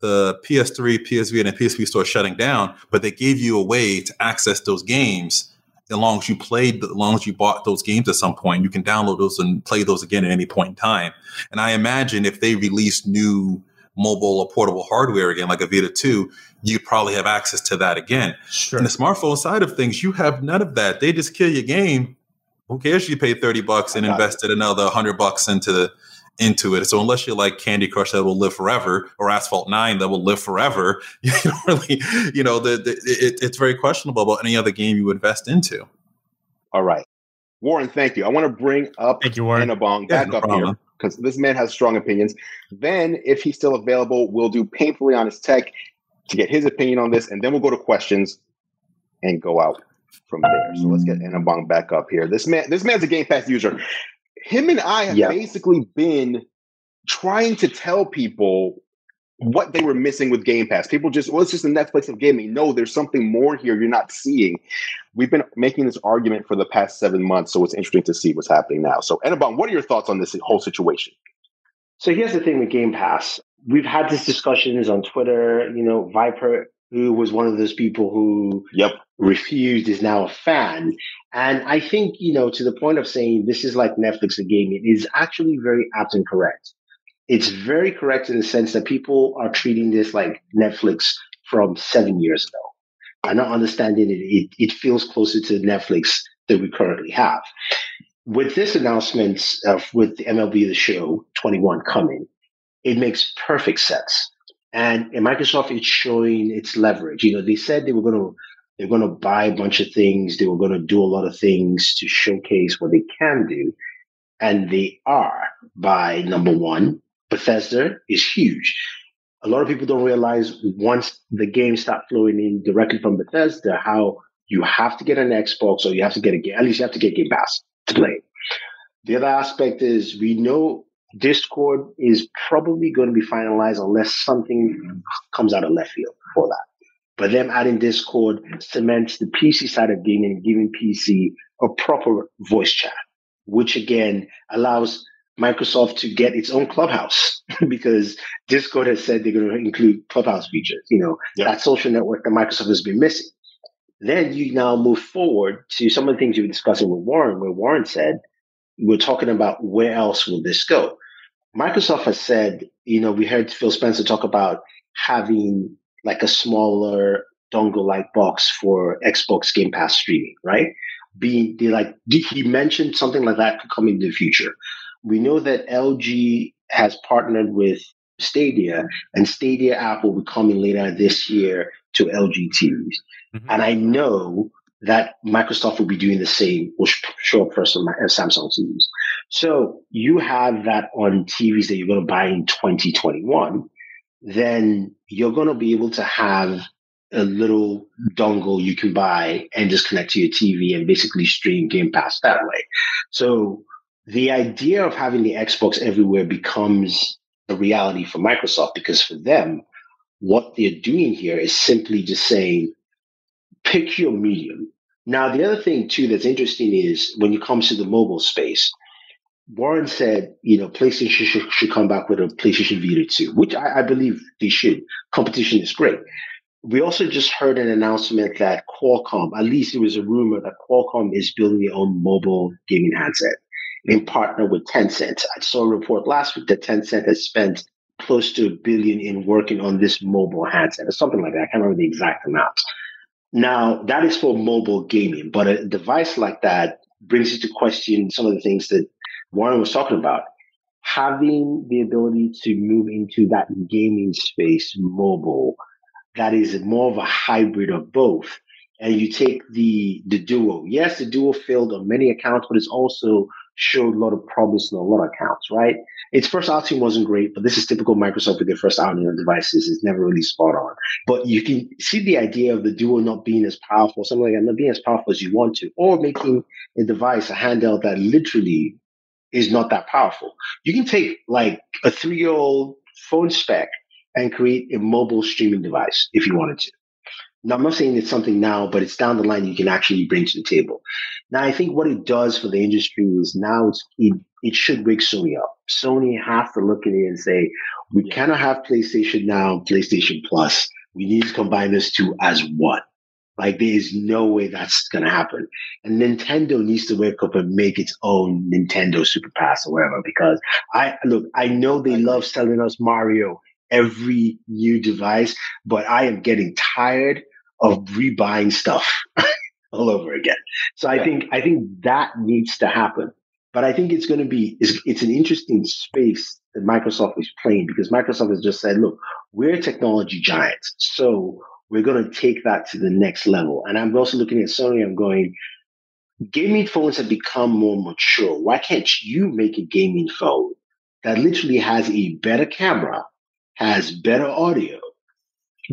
the PS3, PSV, and PSP store shutting down, but they gave you a way to access those games. As long as you played, as long as you bought those games at some point, you can download those and play those again at any point in time. And I imagine if they release new mobile or portable hardware again, like a Vita 2, you'd probably have access to that again. Sure. And the smartphone side of things, you have none of that. They just kill your game. Who cares if you paid $30 and invested another $100 into it. So unless you're like Candy Crush that will live forever, or Asphalt 9 that will live forever, you don't really, it's very questionable about any other game you invest into. All right. Warren, thank you. I want to bring up Anabong back up here, because this man has strong opinions. Then, if he's still available, we'll do Painfully Honest Tech to get his opinion on this, and then we'll go to questions and go out from there. So let's get Anabong back up here. This man's a Game Pass user. Him and I have basically been trying to tell people what they were missing with Game Pass. People just, it's just the Netflix of gaming. No, there's something more here you're not seeing. We've been making this argument for the past 7 months, so it's interesting to see what's happening now. So, Anabong, what are your thoughts on this whole situation? So here's the thing with Game Pass. We've had these discussions on Twitter. Viper, who was one of those people who refused, is now a fan. And I think, to the point of saying this is like Netflix of gaming, is actually very apt and correct. It's very correct in the sense that people are treating this like Netflix from 7 years ago. I'm not understanding it. It feels closer to Netflix that we currently have. With this announcement of with the MLB The Show 21 coming, it makes perfect sense. And Microsoft is showing its leverage. They said they're going to buy a bunch of things. They were going to do a lot of things to showcase what they can do. And they are by number one. Bethesda is huge. A lot of people don't realize once the games start flowing in directly from Bethesda, how you have to get an Xbox, or you have to get a game, at least you have to get Game Pass to play. The other aspect is we know Discord is probably going to be finalized unless something comes out of left field for that. But them adding Discord cements the PC side of gaming, giving PC a proper voice chat, which again allows Microsoft to get its own Clubhouse because Discord has said they're going to include Clubhouse features, you know, that social network that Microsoft has been missing. Then you now move forward to some of the things you were discussing with Warren, where Warren said, we're talking about where else will this go? Microsoft has said, you know, we heard Phil Spencer talk about having like a smaller dongle-like box for Xbox Game Pass streaming, right? Being like, he mentioned something like that could come into the future. We know that LG has partnered with Stadia, and Stadia app will be coming later this year to LG TVs. Mm-hmm. And I know that Microsoft will be doing the same, will show up first on Samsung TVs. So you have that on TVs that you're going to buy in 2021, then you're going to be able to have a little dongle you can buy and just connect to your TV and basically stream Game Pass that way. So the idea of having the Xbox everywhere becomes a reality for Microsoft, because for them, what they're doing here is simply just saying, pick your medium. Now, the other thing, too, that's interesting is when it comes to the mobile space, Warren said, you know, PlayStation should come back with a PlayStation Vita 2, which I believe they should. Competition is great. We also just heard an announcement that Qualcomm, at least it was a rumor that Qualcomm is building their own mobile gaming handset in partner with Tencent. I saw a report last week that Tencent has spent close to $1 billion in working on this mobile handset or something like that. I can't remember the exact amount. Now, that is for mobile gaming, but a device like that brings into question some of the things that Warren was talking about. Having the ability to move into that gaming space mobile, that is more of a hybrid of both. And you take the Duo. Yes, the Duo failed on many accounts, but it's also showed a lot of promise in a lot of accounts, right? Its first outing wasn't great, but this is typical Microsoft with their first outing of devices. It's never really spot on. But you can see the idea of the Duo not being as powerful, something like that, not being as powerful as you want to, or making a device, a handheld that literally is not that powerful. You can take like a 3-year-old phone spec and create a mobile streaming device if you wanted to. Now, I'm not saying it's something now, but it's down the line you can actually bring to the table. Now, I think what it does for the industry is now it should wake Sony up. Sony has to look at it and say, we cannot have PlayStation Now, PlayStation Plus. We need to combine those two as one. Like, there is no way that's going to happen. And Nintendo needs to wake up and make its own Nintendo Super Pass or whatever, because I know they love selling us Mario every new device, but I am getting tired of rebuying stuff all over again. So I think that needs to happen. But I think it's going to be, it's an interesting space that Microsoft is playing, because Microsoft has just said, look, we're technology giants. So we're going to take that to the next level. And I'm also looking at Sony, I'm going, gaming phones have become more mature. Why can't you make a gaming phone that literally has a better camera, has better audio,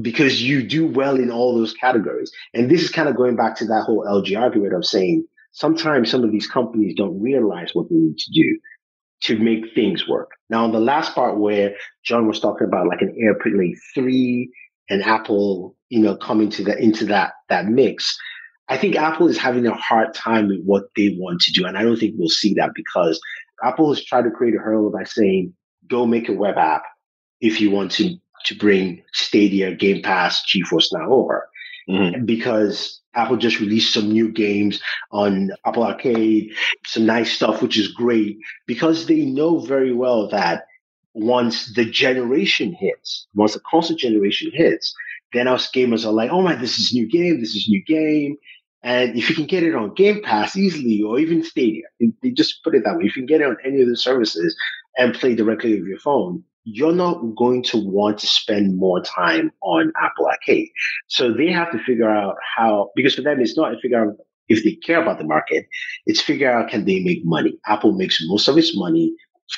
because you do well in all those categories? And this is kind of going back to that whole LG argument of saying, sometimes some of these companies don't realize what they need to do to make things work. Now, on the last part where John was talking about like an AirPlay like 3 and Apple, you know, coming to that mix, I think Apple is having a hard time with what they want to do. And I don't think we'll see that, because Apple has tried to create a hurdle by saying, go make a web app if you want to bring Stadia, Game Pass, GeForce Now over. Mm-hmm. Because Apple just released some new games on Apple Arcade, some nice stuff, which is great, because they know very well that once the generation hits, once the console generation hits, then us gamers are like, oh my, this is new game. And if you can get it on Game Pass easily, or even Stadia, they just put it that way, if you can get it on any of the services and play directly with your phone, you're not going to want to spend more time on Apple Arcade. So they have to figure out how, because for them, it's not figure out if they care about the market, it's figure out, can they make money? Apple makes most of its money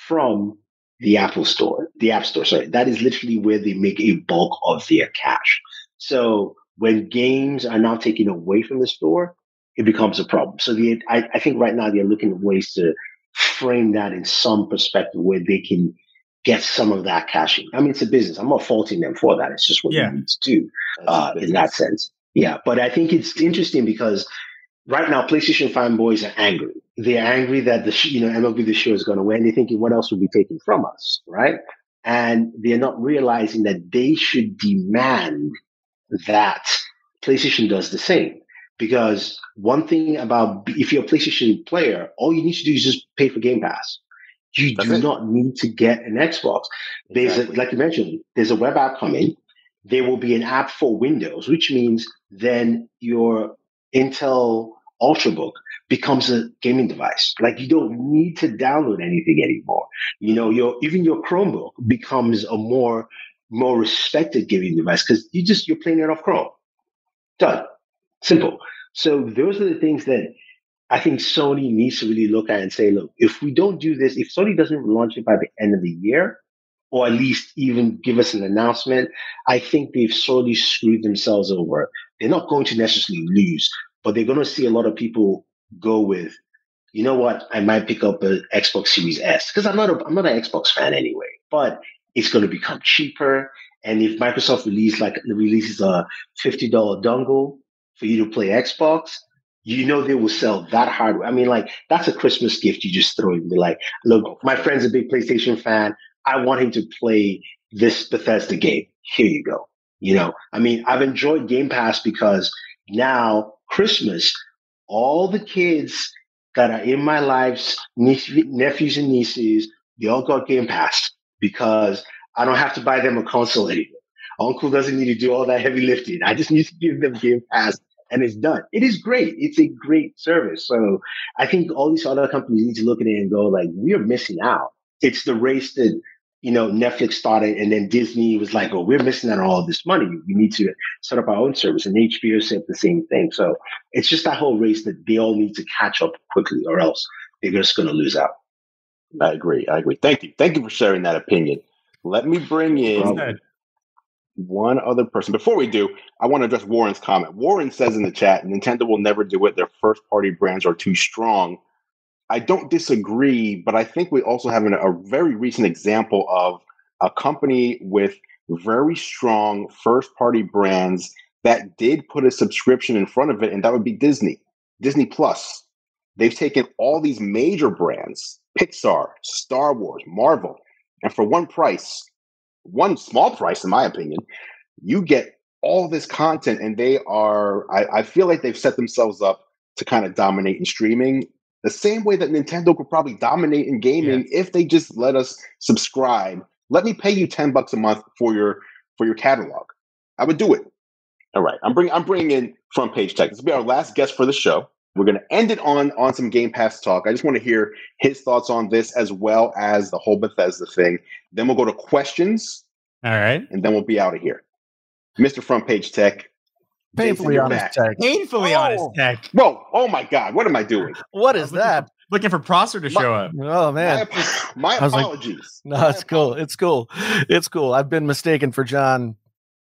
from the App Store. That is literally where they make a bulk of their cash. So when games are now taken away from the store, it becomes a problem. So I think right now they're looking at ways to frame that in some perspective where they can get some of that cashing. I mean, it's a business. I'm not faulting them for that. It's just what you need to do in that sense. Yeah, but I think it's interesting because right now PlayStation fanboys are angry. They're angry that MLB The Show is going away, and they're thinking, what else will be taken from us, right? And they're not realizing that they should demand that PlayStation does the same. Because one thing about, if you're a PlayStation player, all you need to do is just pay for Game Pass. You do not need to get an Xbox. There's like you mentioned, there's a web app coming. There will be an app for Windows, which means then your Intel Ultrabook becomes a gaming device. Like, you don't need to download anything anymore. You know, even your Chromebook becomes a more respected gaming device because you're playing it off Chrome. Done. Simple. So those are the things that I think Sony needs to really look at and say, look, if we don't do this, if Sony doesn't launch it by the end of the year, or at least even give us an announcement, I think they've sorely screwed themselves over. They're not going to necessarily lose, but they're going to see a lot of people go with, you know what, I might pick up an Xbox Series S because I'm not an Xbox fan anyway, but it's going to become cheaper. And if Microsoft releases a $50 dongle for you to play Xbox, you know they will sell that hardware. I mean, like, that's a Christmas gift you just throw in. Be like, look, my friend's a big PlayStation fan. I want him to play this Bethesda game. Here you go. You know, I mean, I've enjoyed Game Pass because now Christmas, all the kids that are in my lives, nephews and nieces, they all got Game Pass because I don't have to buy them a console anymore. Uncle doesn't need to do all that heavy lifting. I just need to give them Game Pass and it's done. It is great. It's a great service. So I think all these other companies need to look at it and go like, we are missing out. It's the race that, you know, Netflix started and then Disney was like, oh, we're missing out on all this money. We need to set up our own service. And HBO said the same thing. So it's just that whole race that they all need to catch up quickly or else they're just going to lose out. I agree. Thank you. Thank you for sharing that opinion. Let me bring in one other person. Before we do, I want to address Warren's comment. Warren says in the chat, Nintendo will never do it. Their first-party brands are too strong. I don't disagree, but I think we also have a very recent example of a company with very strong first-party brands that did put a subscription in front of it, and that would be Disney Plus. They've taken all these major brands, Pixar, Star Wars, Marvel, and for one price, one small price, in my opinion, you get all this content, and they are, I feel like they've set themselves up to kind of dominate in streaming the same way that Nintendo could probably dominate in gaming if they just let us subscribe. Let me pay you $10 a month for your catalog. I would do it. All right. I'm bringing in Front Page Tech. This will be our last guest for the show. We're going to end it on some Game Pass talk. I just want to hear his thoughts on this as well as the whole Bethesda thing. Then we'll go to questions. All right. And then we'll be out of here. Mr. Front Page Tech. Painfully Honest Tech. Painfully Honest Tech. Whoa. Oh, my God. What am I doing? What is that? Looking for Prosser to show up. Oh, man. My apologies. Like, no, it's cool. It's cool. It's cool. I've been mistaken for John.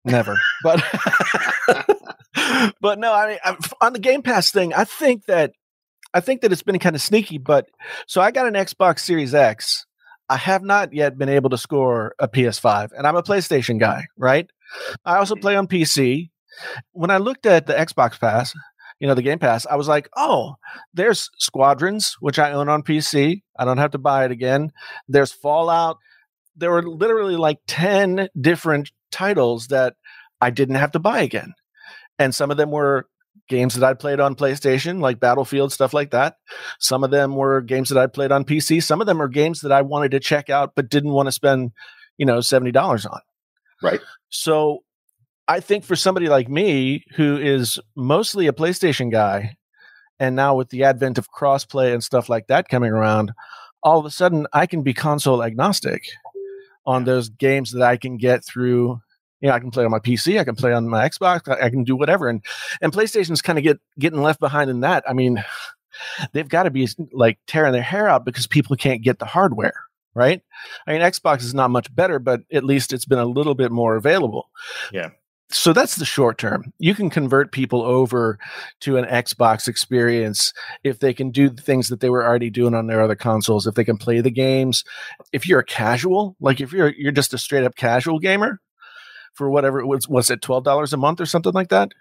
Never. But... But no, I mean, on the Game Pass thing, I think that it's been kind of sneaky. But so I got an Xbox Series X. I have not yet been able to score a PS5, and I'm a PlayStation guy, right? I also play on PC. When I looked at the Xbox Pass, you know, the Game Pass, I was like, oh, there's Squadrons, which I own on PC. I don't have to buy it again. There's Fallout. There were literally like 10 different titles that I didn't have to buy again. And some of them were games that I played on PlayStation, like Battlefield, stuff like that. Some of them were games that I played on PC. Some of them are games that I wanted to check out but didn't want to spend, you know, $70 on. Right. So I think for somebody like me who is mostly a PlayStation guy, and now with the advent of crossplay and stuff like that coming around, all of a sudden I can be console agnostic on those games that I can get through. You know, I can play on my PC, I can play on my Xbox, I can do whatever. And PlayStation's kind of getting left behind in that. I mean, they've got to be like tearing their hair out because people can't get the hardware, right? I mean, Xbox is not much better, but at least it's been a little bit more available. Yeah. So that's the short term. You can convert people over to an Xbox experience if they can do the things that they were already doing on their other consoles, if they can play the games. If you're a casual, like if you're just a straight up casual gamer for whatever it was it $12 a month or something like that?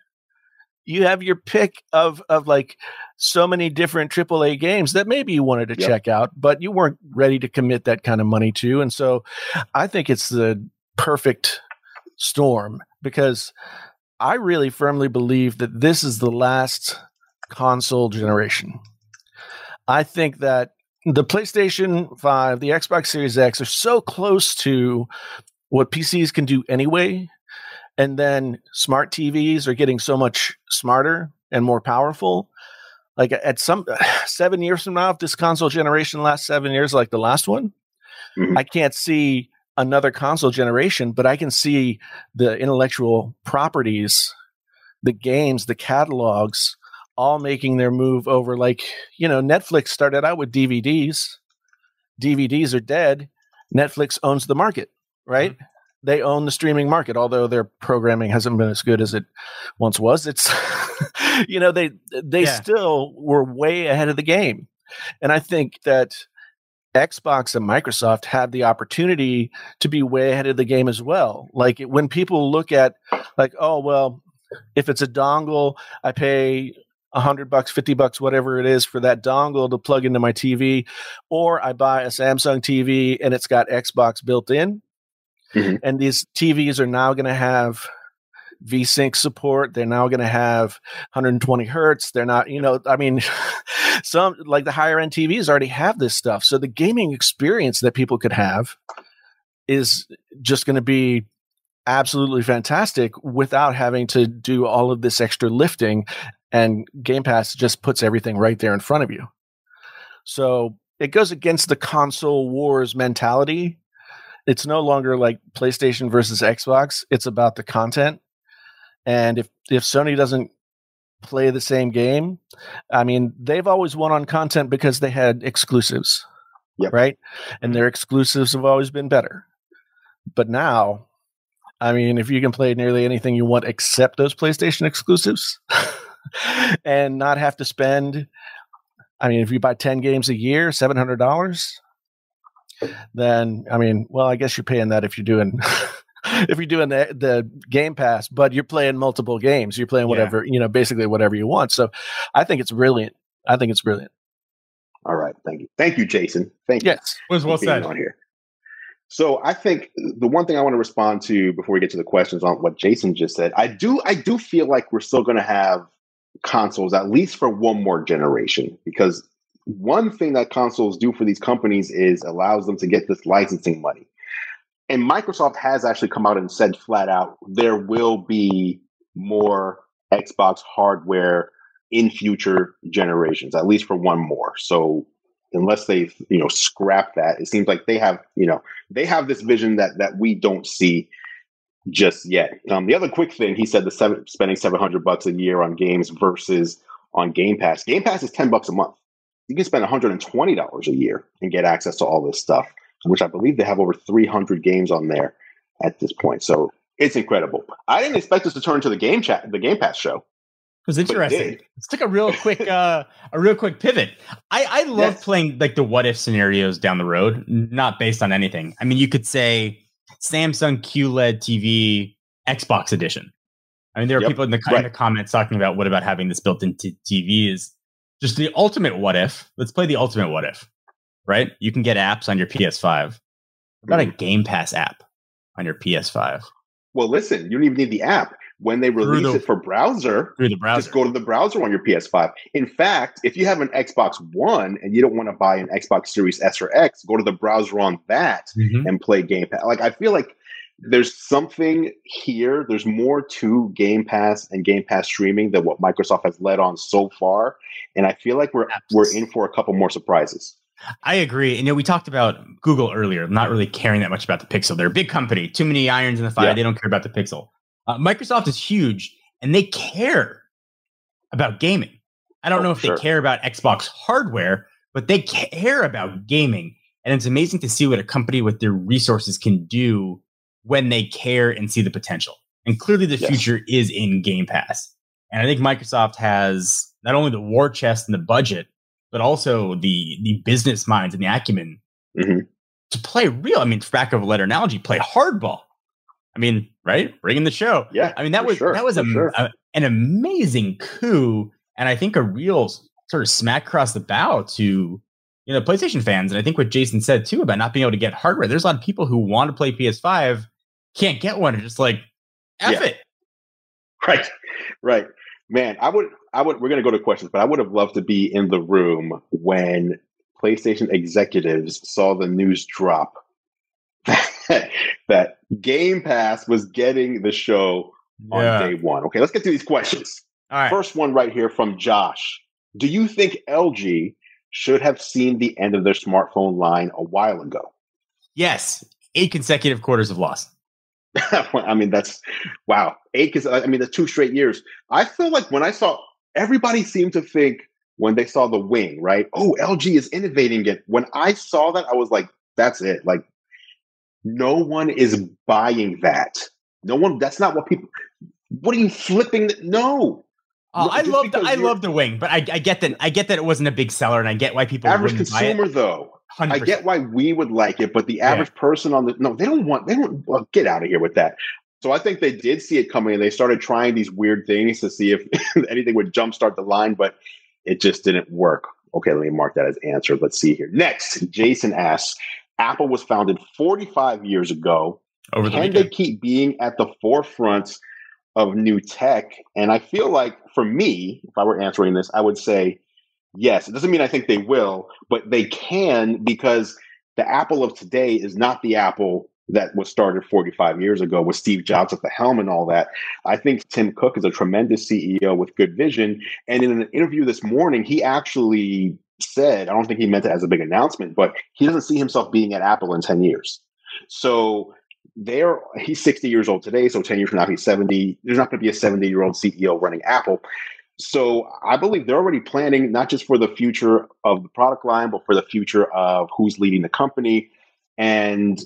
You have your pick of like so many different AAA games that maybe you wanted to check out, but you weren't ready to commit that kind of money to. And so I think it's the perfect storm, because I really firmly believe that this is the last console generation. I think that the PlayStation 5, the Xbox Series X are so close to what PCs can do anyway. And then smart TVs are getting so much smarter and more powerful. Like at some 7 years from now, if this console generation lasts 7 years like the last one, I can't see another console generation, but I can see the intellectual properties, the games, the catalogs, all making their move over. Like, you know, Netflix started out with DVDs. DVDs are dead. Netflix owns the market, right? They own the streaming market, although their programming hasn't been as good as it once was. It's, you know, they still were way ahead of the game. And I think that Xbox and Microsoft have the opportunity to be way ahead of the game as well. Like when people look at like, oh, well, if it's a dongle, I pay $100, $50, whatever it is for that dongle to plug into my TV, or I buy a Samsung TV and it's got Xbox built in. And these TVs are now going to have VSync support. They're now going to have 120 hertz. They're not, you know, I mean, some like the higher end TVs already have this stuff. So the gaming experience that people could have is just going to be absolutely fantastic without having to do all of this extra lifting. And Game Pass just puts everything right there in front of you. So it goes against the console wars mentality. It's no longer like PlayStation versus Xbox. It's about the content. And if Sony doesn't play the same game, I mean, they've always won on content because they had exclusives, right? And their exclusives have always been better. But now, I mean, if you can play nearly anything you want except those PlayStation exclusives and not have to spend, I mean, if you buy 10 games a year, $700, then I mean, well, I guess you're paying that if you're doing the Game Pass, but you're playing multiple games. You're playing whatever, you know, basically whatever you want. So I think it's brilliant. All right. Thank you. Thank you, Jason. Thank you. Yes. It was well said. On here. So I think the one thing I want to respond to before we get to the questions on what Jason just said, I do feel like we're still going to have consoles at least for one more generation, because one thing that consoles do for these companies is allows them to get this licensing money. And Microsoft has actually come out and said flat out, there will be more Xbox hardware in future generations, at least for one more. So unless they, you know, scrap that, it seems like they have, you know, they have this vision that we don't see just yet. The other quick thing, he said spending $700 a year on games versus on Game Pass. Game Pass is $10 a month. You can spend $120 a year and get access to all this stuff, which I believe they have over 300 games on there at this point. So it's incredible. I didn't expect us to turn to the Game Pass show. It was interesting. Let's take a real quick pivot. I love playing like the what if scenarios down the road, not based on anything. I mean, you could say Samsung QLED TV Xbox edition. I mean, there are people in the comments talking about what about having this built into TVs. Just the ultimate what if. Let's play the ultimate what if, right? You can get apps on your PS5. What about a Game Pass app on your PS5? Well, listen, you don't even need the app. When they release it for browser, just go to the browser on your PS5. In fact, if you have an Xbox One and you don't want to buy an Xbox Series S or X, go to the browser on that and play Game Pass. Like, I feel like there's something here. There's more to Game Pass and Game Pass streaming than what Microsoft has led on so far. And I feel like we're in for a couple more surprises. I agree. And you know, we talked about Google earlier, not really caring that much about the Pixel. They're a big company, too many irons in the fire. Yeah. They don't care about the Pixel. Microsoft is huge, and they care about gaming. I don't know if they care about Xbox hardware, but they care about gaming. And it's amazing to see what a company with their resources can do when they care and see the potential. And clearly the future is in Game Pass. And I think Microsoft has not only the war chest and the budget, but also the business minds and the acumen to play real. I mean, for lack of a better analogy, play hardball. I mean, right? Bring in the show. Yeah. I mean, that was an amazing coup. And I think a real sort of smack across the bow to, you know, PlayStation fans. And I think what Jason said too about not being able to get hardware. There's a lot of people who want to play PS5, can't get one, and just like, F it. Right. Man, I would we're gonna go to questions, but I would have loved to be in the room when PlayStation executives saw the news drop that Game Pass was getting the show on day one. Okay, let's get to these questions. All right. First one right here from Josh. Do you think LG should have seen the end of their smartphone line a while ago? Yes. 8 consecutive quarters of loss. I mean, that's wow. 8 because I mean, that's 2 straight years. I feel like when I saw, everybody seemed to think when they saw the Wing, right? Oh, LG is innovating it. When I saw that, I was like, that's it. Like, no one is buying that. No one. That's not what people. What are you flipping? No. I love the Wing, but I get that. I get that it wasn't a big seller, and I get why people average consumer buy it. Though. 100%. I get why we would like it, but the average person on the they don't get out of here with that. So I think they did see it coming and they started trying these weird things to see if anything would jumpstart the line, but it just didn't work. Okay, let me mark that as answered. Let's see here. Next, Jason asks, Apple was founded 45 years ago. Can they keep being at the forefront of new tech? And I feel like for me, if I were answering this, I would say yes. It doesn't mean I think they will, but they can, because the Apple of today is not the Apple that was started 45 years ago with Steve Jobs at the helm and all that. I think Tim Cook is a tremendous CEO with good vision. And in an interview this morning, he actually said, I don't think he meant it as a big announcement, but he doesn't see himself being at Apple in 10 years. So he's 60 years old today. So 10 years from now, he's 70. There's not going to be a 70-year-old CEO running Apple. So I believe they're already planning not just for the future of the product line, but for the future of who's leading the company. And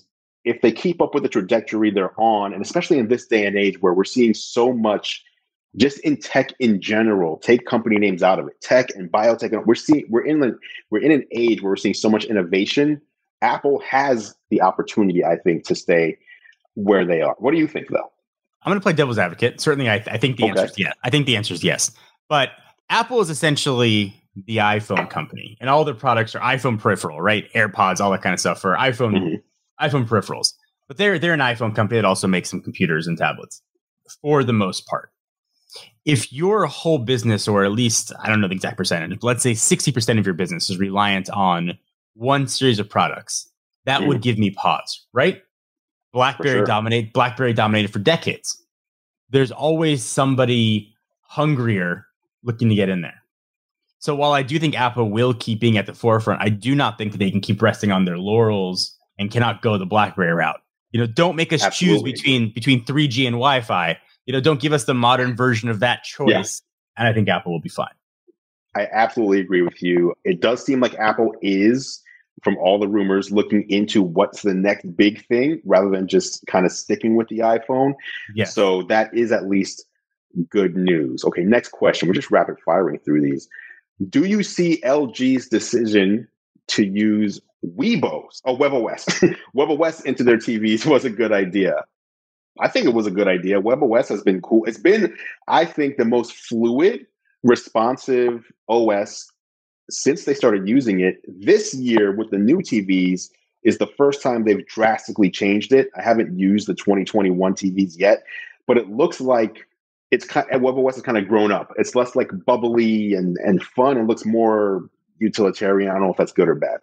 if they keep up with the trajectory they're on, and especially in this day and age where we're seeing so much just in tech in general, take company names out of it, tech and biotech, and we're in an age where we're seeing so much innovation. Apple has the opportunity, I think, to stay where they are. What do you think, though? I'm going to play devil's advocate. Certainly, I think the answer is yes. I think the answer is yes. But Apple is essentially the iPhone company, and all their products are iPhone peripheral, right? AirPods, all that kind of stuff for iPhone peripherals. But they're an iPhone company that also makes some computers and tablets for the most part. If your whole business, or at least, I don't know the exact percentage, but let's say 60% of your business is reliant on one series of products, that would give me pause, right? BlackBerry dominated for decades. There's always somebody hungrier looking to get in there. So while I do think Apple will keep being at the forefront, I do not think that they can keep resting on their laurels and cannot go the BlackBerry route. You know, don't make us choose between 3G and Wi-Fi. You know, don't give us the modern version of that choice. Yeah. And I think Apple will be fine. I absolutely agree with you. It does seem like Apple is, from all the rumors, looking into what's the next big thing rather than just kind of sticking with the iPhone. Yes. So that is at least good news. Okay, next question. We're just rapid firing through these. Do you see LG's decision to use WebOS into their TVs was a good idea? I think it was a good idea. WebOS has been cool. It's been, I think, the most fluid, responsive OS since they started using it. This year with the new TVs is the first time they've drastically changed it. I haven't used the 2021 TVs yet, but it looks like it's kind of, WebOS has kind of grown up. It's less like bubbly and fun and looks more utilitarian. I don't know if that's good or bad.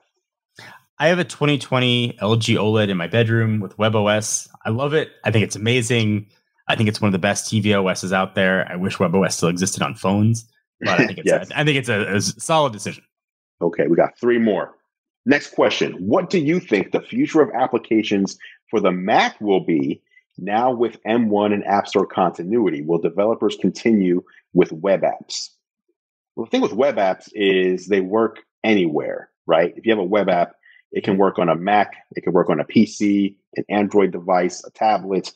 I have a 2020 LG OLED in my bedroom with WebOS. I love it. I think it's amazing. I think it's one of the best TV OSs out there. I wish WebOS still existed on phones. But I think it's, I think it's a solid decision. Okay, we got 3 more. Next question. What do you think the future of applications for the Mac will be now with M1 and App Store continuity? Will developers continue with web apps? Well, the thing with web apps is they work anywhere, right? If you have a web app, it can work on a Mac, it can work on a PC, an Android device, a tablet,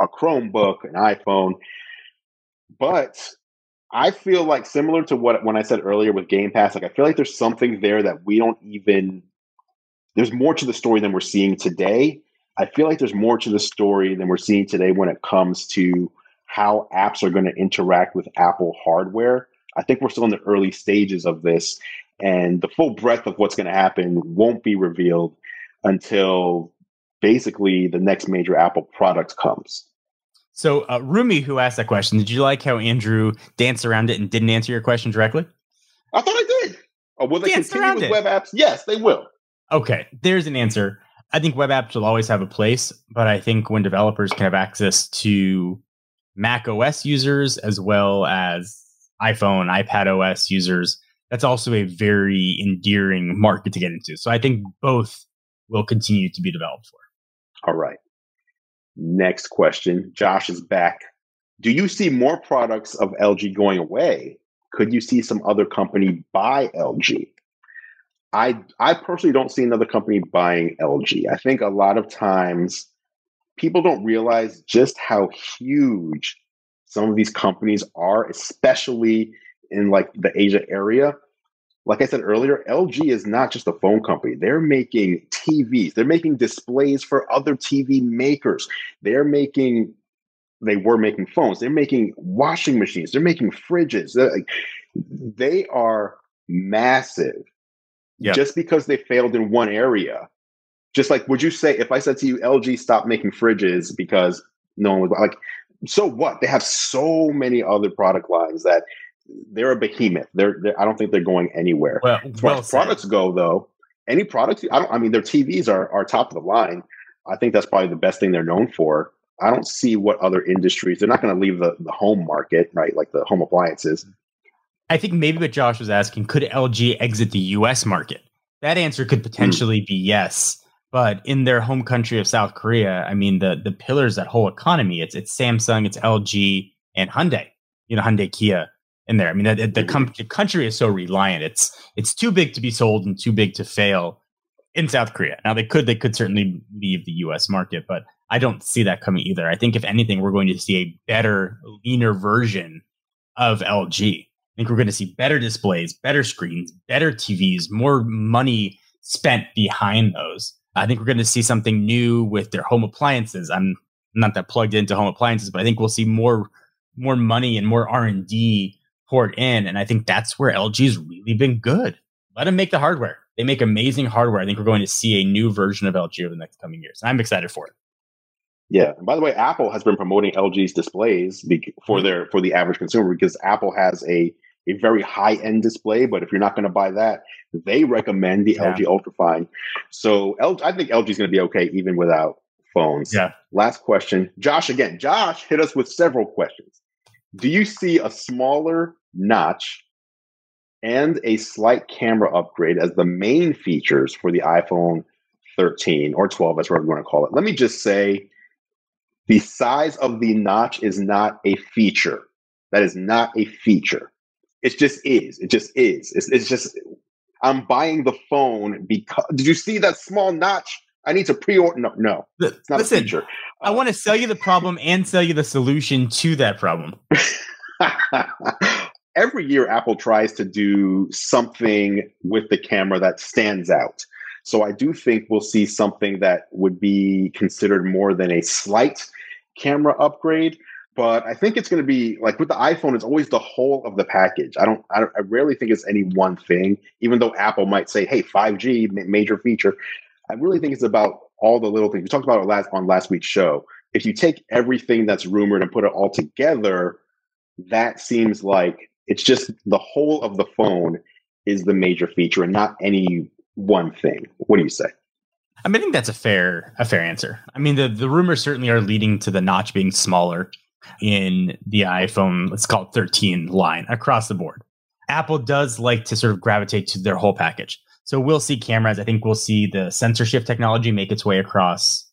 a Chromebook, an iPhone. But I feel like, similar to what when I said earlier with Game Pass, like I feel like there's something there that we don't even – there's more to the story than we're seeing today. I feel like there's more to the story than we're seeing today when it comes to how apps are going to interact with Apple hardware. I think we're still in the early stages of this, and the full breadth of what's going to happen won't be revealed until basically the next major Apple product comes. So Rumi, who asked that question, did you like how Andrew danced around it and didn't answer your question directly? I thought I did. Will they continue with web apps? Yes, they will. Okay, there's an answer. I think web apps will always have a place, but I think when developers can have access to Mac OS users as well as iPhone, iPad OS users, that's also a very endearing market to get into. So I think both will continue to be developed for. All right. Next question. Josh is back. Do you see more products of LG going away? Could you see some other company buy LG? I personally don't see another company buying LG. I think a lot of times people don't realize just how huge some of these companies are, especially in like the Asia area. Like I said earlier, LG is not just a phone company. They're making TVs. They're making displays for other TV makers. They were making phones. They're making washing machines. They're making fridges. They are massive. Yeah. Just because they failed in one area. Just like, would you say, if I said to you, LG, stop making fridges because no one would buy, like, so what? They have so many other product lines that they're a behemoth. I don't think they're going anywhere. Well, as far as products go, though, any products, their TVs are top of the line. I think that's probably the best thing they're known for. I don't see what other industries, they're not going to leave the home market, right? Like the home appliances. I think maybe what Josh was asking, could LG exit the U.S. market? That answer could potentially be yes. But in their home country of South Korea, the pillars, that whole economy, it's Samsung, it's LG, and Hyundai, Hyundai, Kia in there. The country is so reliant. It's too big to be sold and too big to fail in South Korea. Now, they could certainly leave the U.S. market, but I don't see that coming either. I think, if anything, we're going to see a better, leaner version of LG. I think we're going to see better displays, better screens, better TVs, more money spent behind those. I think we're going to see something new with their home appliances. I'm not that plugged into home appliances, but I think we'll see more money and more R&D poured in. And I think that's where LG's really been good. Let them make the hardware. They make amazing hardware. I think we're going to see a new version of LG over the next coming years. I'm excited for it. Yeah. And by the way, Apple has been promoting LG's displays for the average consumer, because Apple has a very high-end display, but if you're not going to buy that, they recommend the LG Ultrafine. So I think LG is going to be okay even without phones. Yeah. Last question. Josh again. Josh hit us with several questions. Do you see a smaller notch and a slight camera upgrade as the main features for the iPhone 13 or 12, as whatever you want to call it? Let me just say, the size of the notch is not a feature. That is not a feature. It just is. It just is. It's just, I'm buying the phone because, did you see that small notch? I need to pre-order. No, it's not a feature. I want to sell you the problem and sell you the solution to that problem. Every year, Apple tries to do something with the camera that stands out. So I do think we'll see something that would be considered more than a slight camera upgrade. But I think it's going to be, like with the iPhone, it's always the whole of the package. I rarely think it's any one thing, even though Apple might say, hey, 5G, major feature. I really think it's about all the little things. We talked about it on last week's show. If you take everything that's rumored and put it all together, that seems like it's just the whole of the phone is the major feature and not any one thing. What do you say? I think that's a fair answer. The rumors certainly are leading to the notch being smaller in the iPhone, let's call it 13 line, across the board. Apple does like to sort of gravitate to their whole package. So we'll see cameras. I think we'll see the sensor shift technology make its way across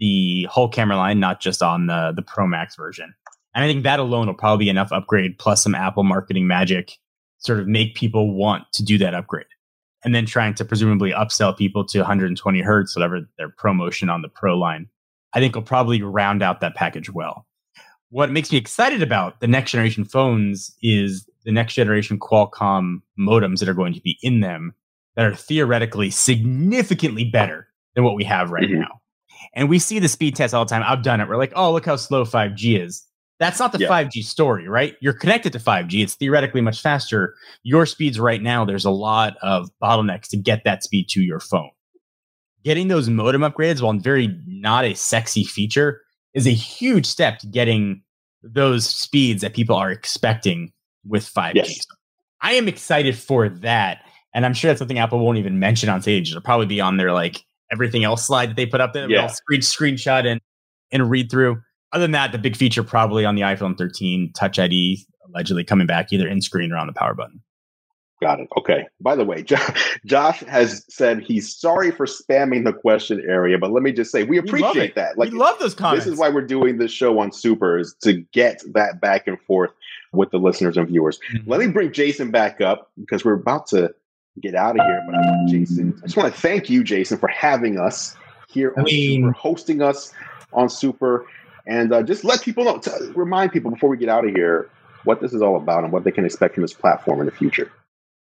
the whole camera line, not just on the Pro Max version. And I think that alone will probably be enough upgrade, plus some Apple marketing magic, sort of make people want to do that upgrade. And then trying to presumably upsell people to 120 hertz, whatever their promotion on the Pro line. I think will probably round out that package well. What makes me excited about the next generation phones is the next generation Qualcomm modems that are going to be in them that are theoretically significantly better than what we have right now. And we see the speed tests all the time. I've done it. We're like, oh, look how slow 5G is. That's not the 5G story, right? You're connected to 5G. It's theoretically much faster. Your speeds right now, there's a lot of bottlenecks to get that speed to your phone. Getting those modem upgrades, while very not a sexy feature, is a huge step to getting those speeds that people are expecting with 5G. Yes. So I am excited for that. And I'm sure that's something Apple won't even mention on stage. It'll probably be on their like everything else slide that they put up there. Yeah. I'll screenshot and read through. Other than that, the big feature probably on the iPhone 13, Touch ID allegedly coming back either in screen or on the power button. Got it. Okay. By the way, Josh has said he's sorry for spamming the question area, but let me just say we appreciate that. Like, we love those comments. This is why we're doing this show on Super, is to get that back and forth with the listeners and viewers. Mm-hmm. Let me bring Jason back up because we're about to get out of here. But I just want to thank you, Jason, for having us here on Super, hosting us on Super. And just let people know, remind people before we get out of here, what this is all about and what they can expect from this platform in the future.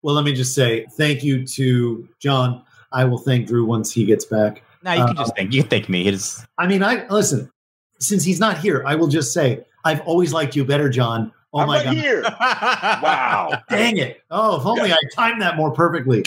Well, let me just say thank you to John. I will thank Drew once he gets back. No, you can just thank me. Listen, since he's not here, I will just say I've always liked you better, John. Oh, I'm my God. Here. Wow. Dang it. Oh, if only I timed that more perfectly.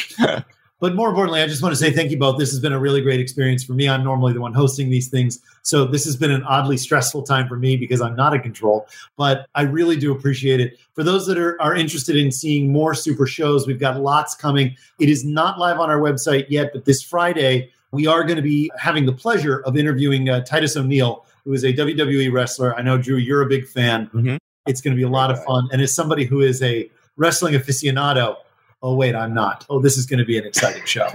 But more importantly, I just want to say thank you both. This has been a really great experience for me. I'm normally the one hosting these things. So this has been an oddly stressful time for me because I'm not in control. But I really do appreciate it. For those that are interested in seeing more Super shows, we've got lots coming. It is not live on our website yet, but this Friday, we are going to be having the pleasure of interviewing Titus O'Neil, who is a WWE wrestler. I know, Drew, you're a big fan. Mm-hmm. It's going to be a lot of fun. And as somebody who is a wrestling aficionado, oh, wait, I'm not. Oh, this is going to be an exciting show.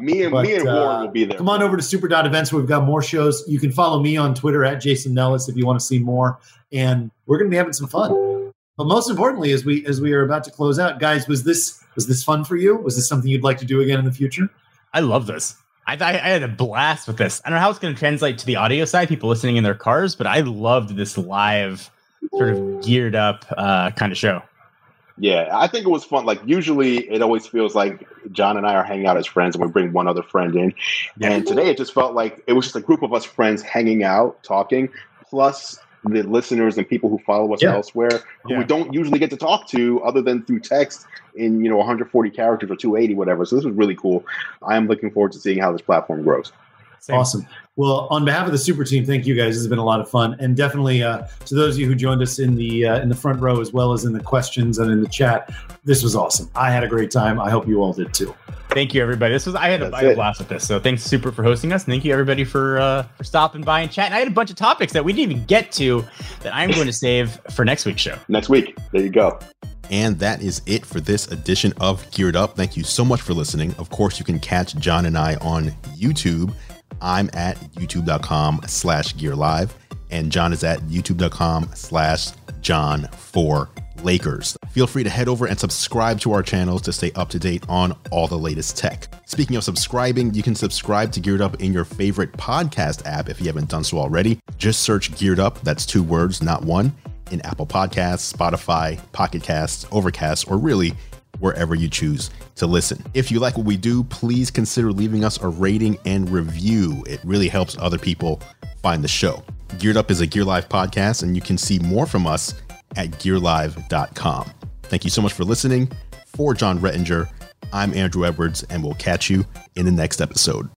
Me and Warren will be there. Come on over to super.events. We've got more shows. You can follow me on Twitter at Jason Nellis if you want to see more. And we're going to be having some fun. But most importantly, as we are about to close out, guys, was this fun for you? Was this something you'd like to do again in the future? I love this. I had a blast with this. I don't know how it's going to translate to the audio side, people listening in their cars, but I loved this live sort of geared up kind of show. Yeah, I think it was fun. Like, usually it always feels like John and I are hanging out as friends and we bring one other friend in. And today it just felt like it was just a group of us friends hanging out, talking, plus the listeners and people who follow us elsewhere who we don't usually get to talk to other than through text in, 140 characters or 280, whatever. So this was really cool. I am looking forward to seeing how this platform grows. Same. Awesome. Well, on behalf of the Super Team, thank you guys. This has been a lot of fun. And definitely to those of you who joined us in the front row as well as in the questions and in the chat, this was awesome. I had a great time. I hope you all did too. Thank you, everybody. I had a blast with this. So thanks, Super, for hosting us. And thank you, everybody, for stopping by and chatting. I had a bunch of topics that we didn't even get to that I'm going to save for next week's show. Next week. There you go. And that is it for this edition of Geared Up. Thank you so much for listening. Of course, you can catch John and I on YouTube. I'm at youtube.com/GearLive, and John is at youtube.com/John4Lakers. Feel free to head over and subscribe to our channels to stay up to date on all the latest tech. Speaking of subscribing, you can subscribe to Geared Up in your favorite podcast app if you haven't done so already. Just search Geared Up, that's 2 words, not one, in Apple Podcasts, Spotify, Pocket Casts, Overcast, or really wherever you choose to listen. If you like what we do, please consider leaving us a rating and review. It really helps other people find the show. Geared Up is a Gear Live podcast, and you can see more from us at gearlive.com. Thank you so much for listening. For John Rettinger, I'm Andrew Edwards, and we'll catch you in the next episode.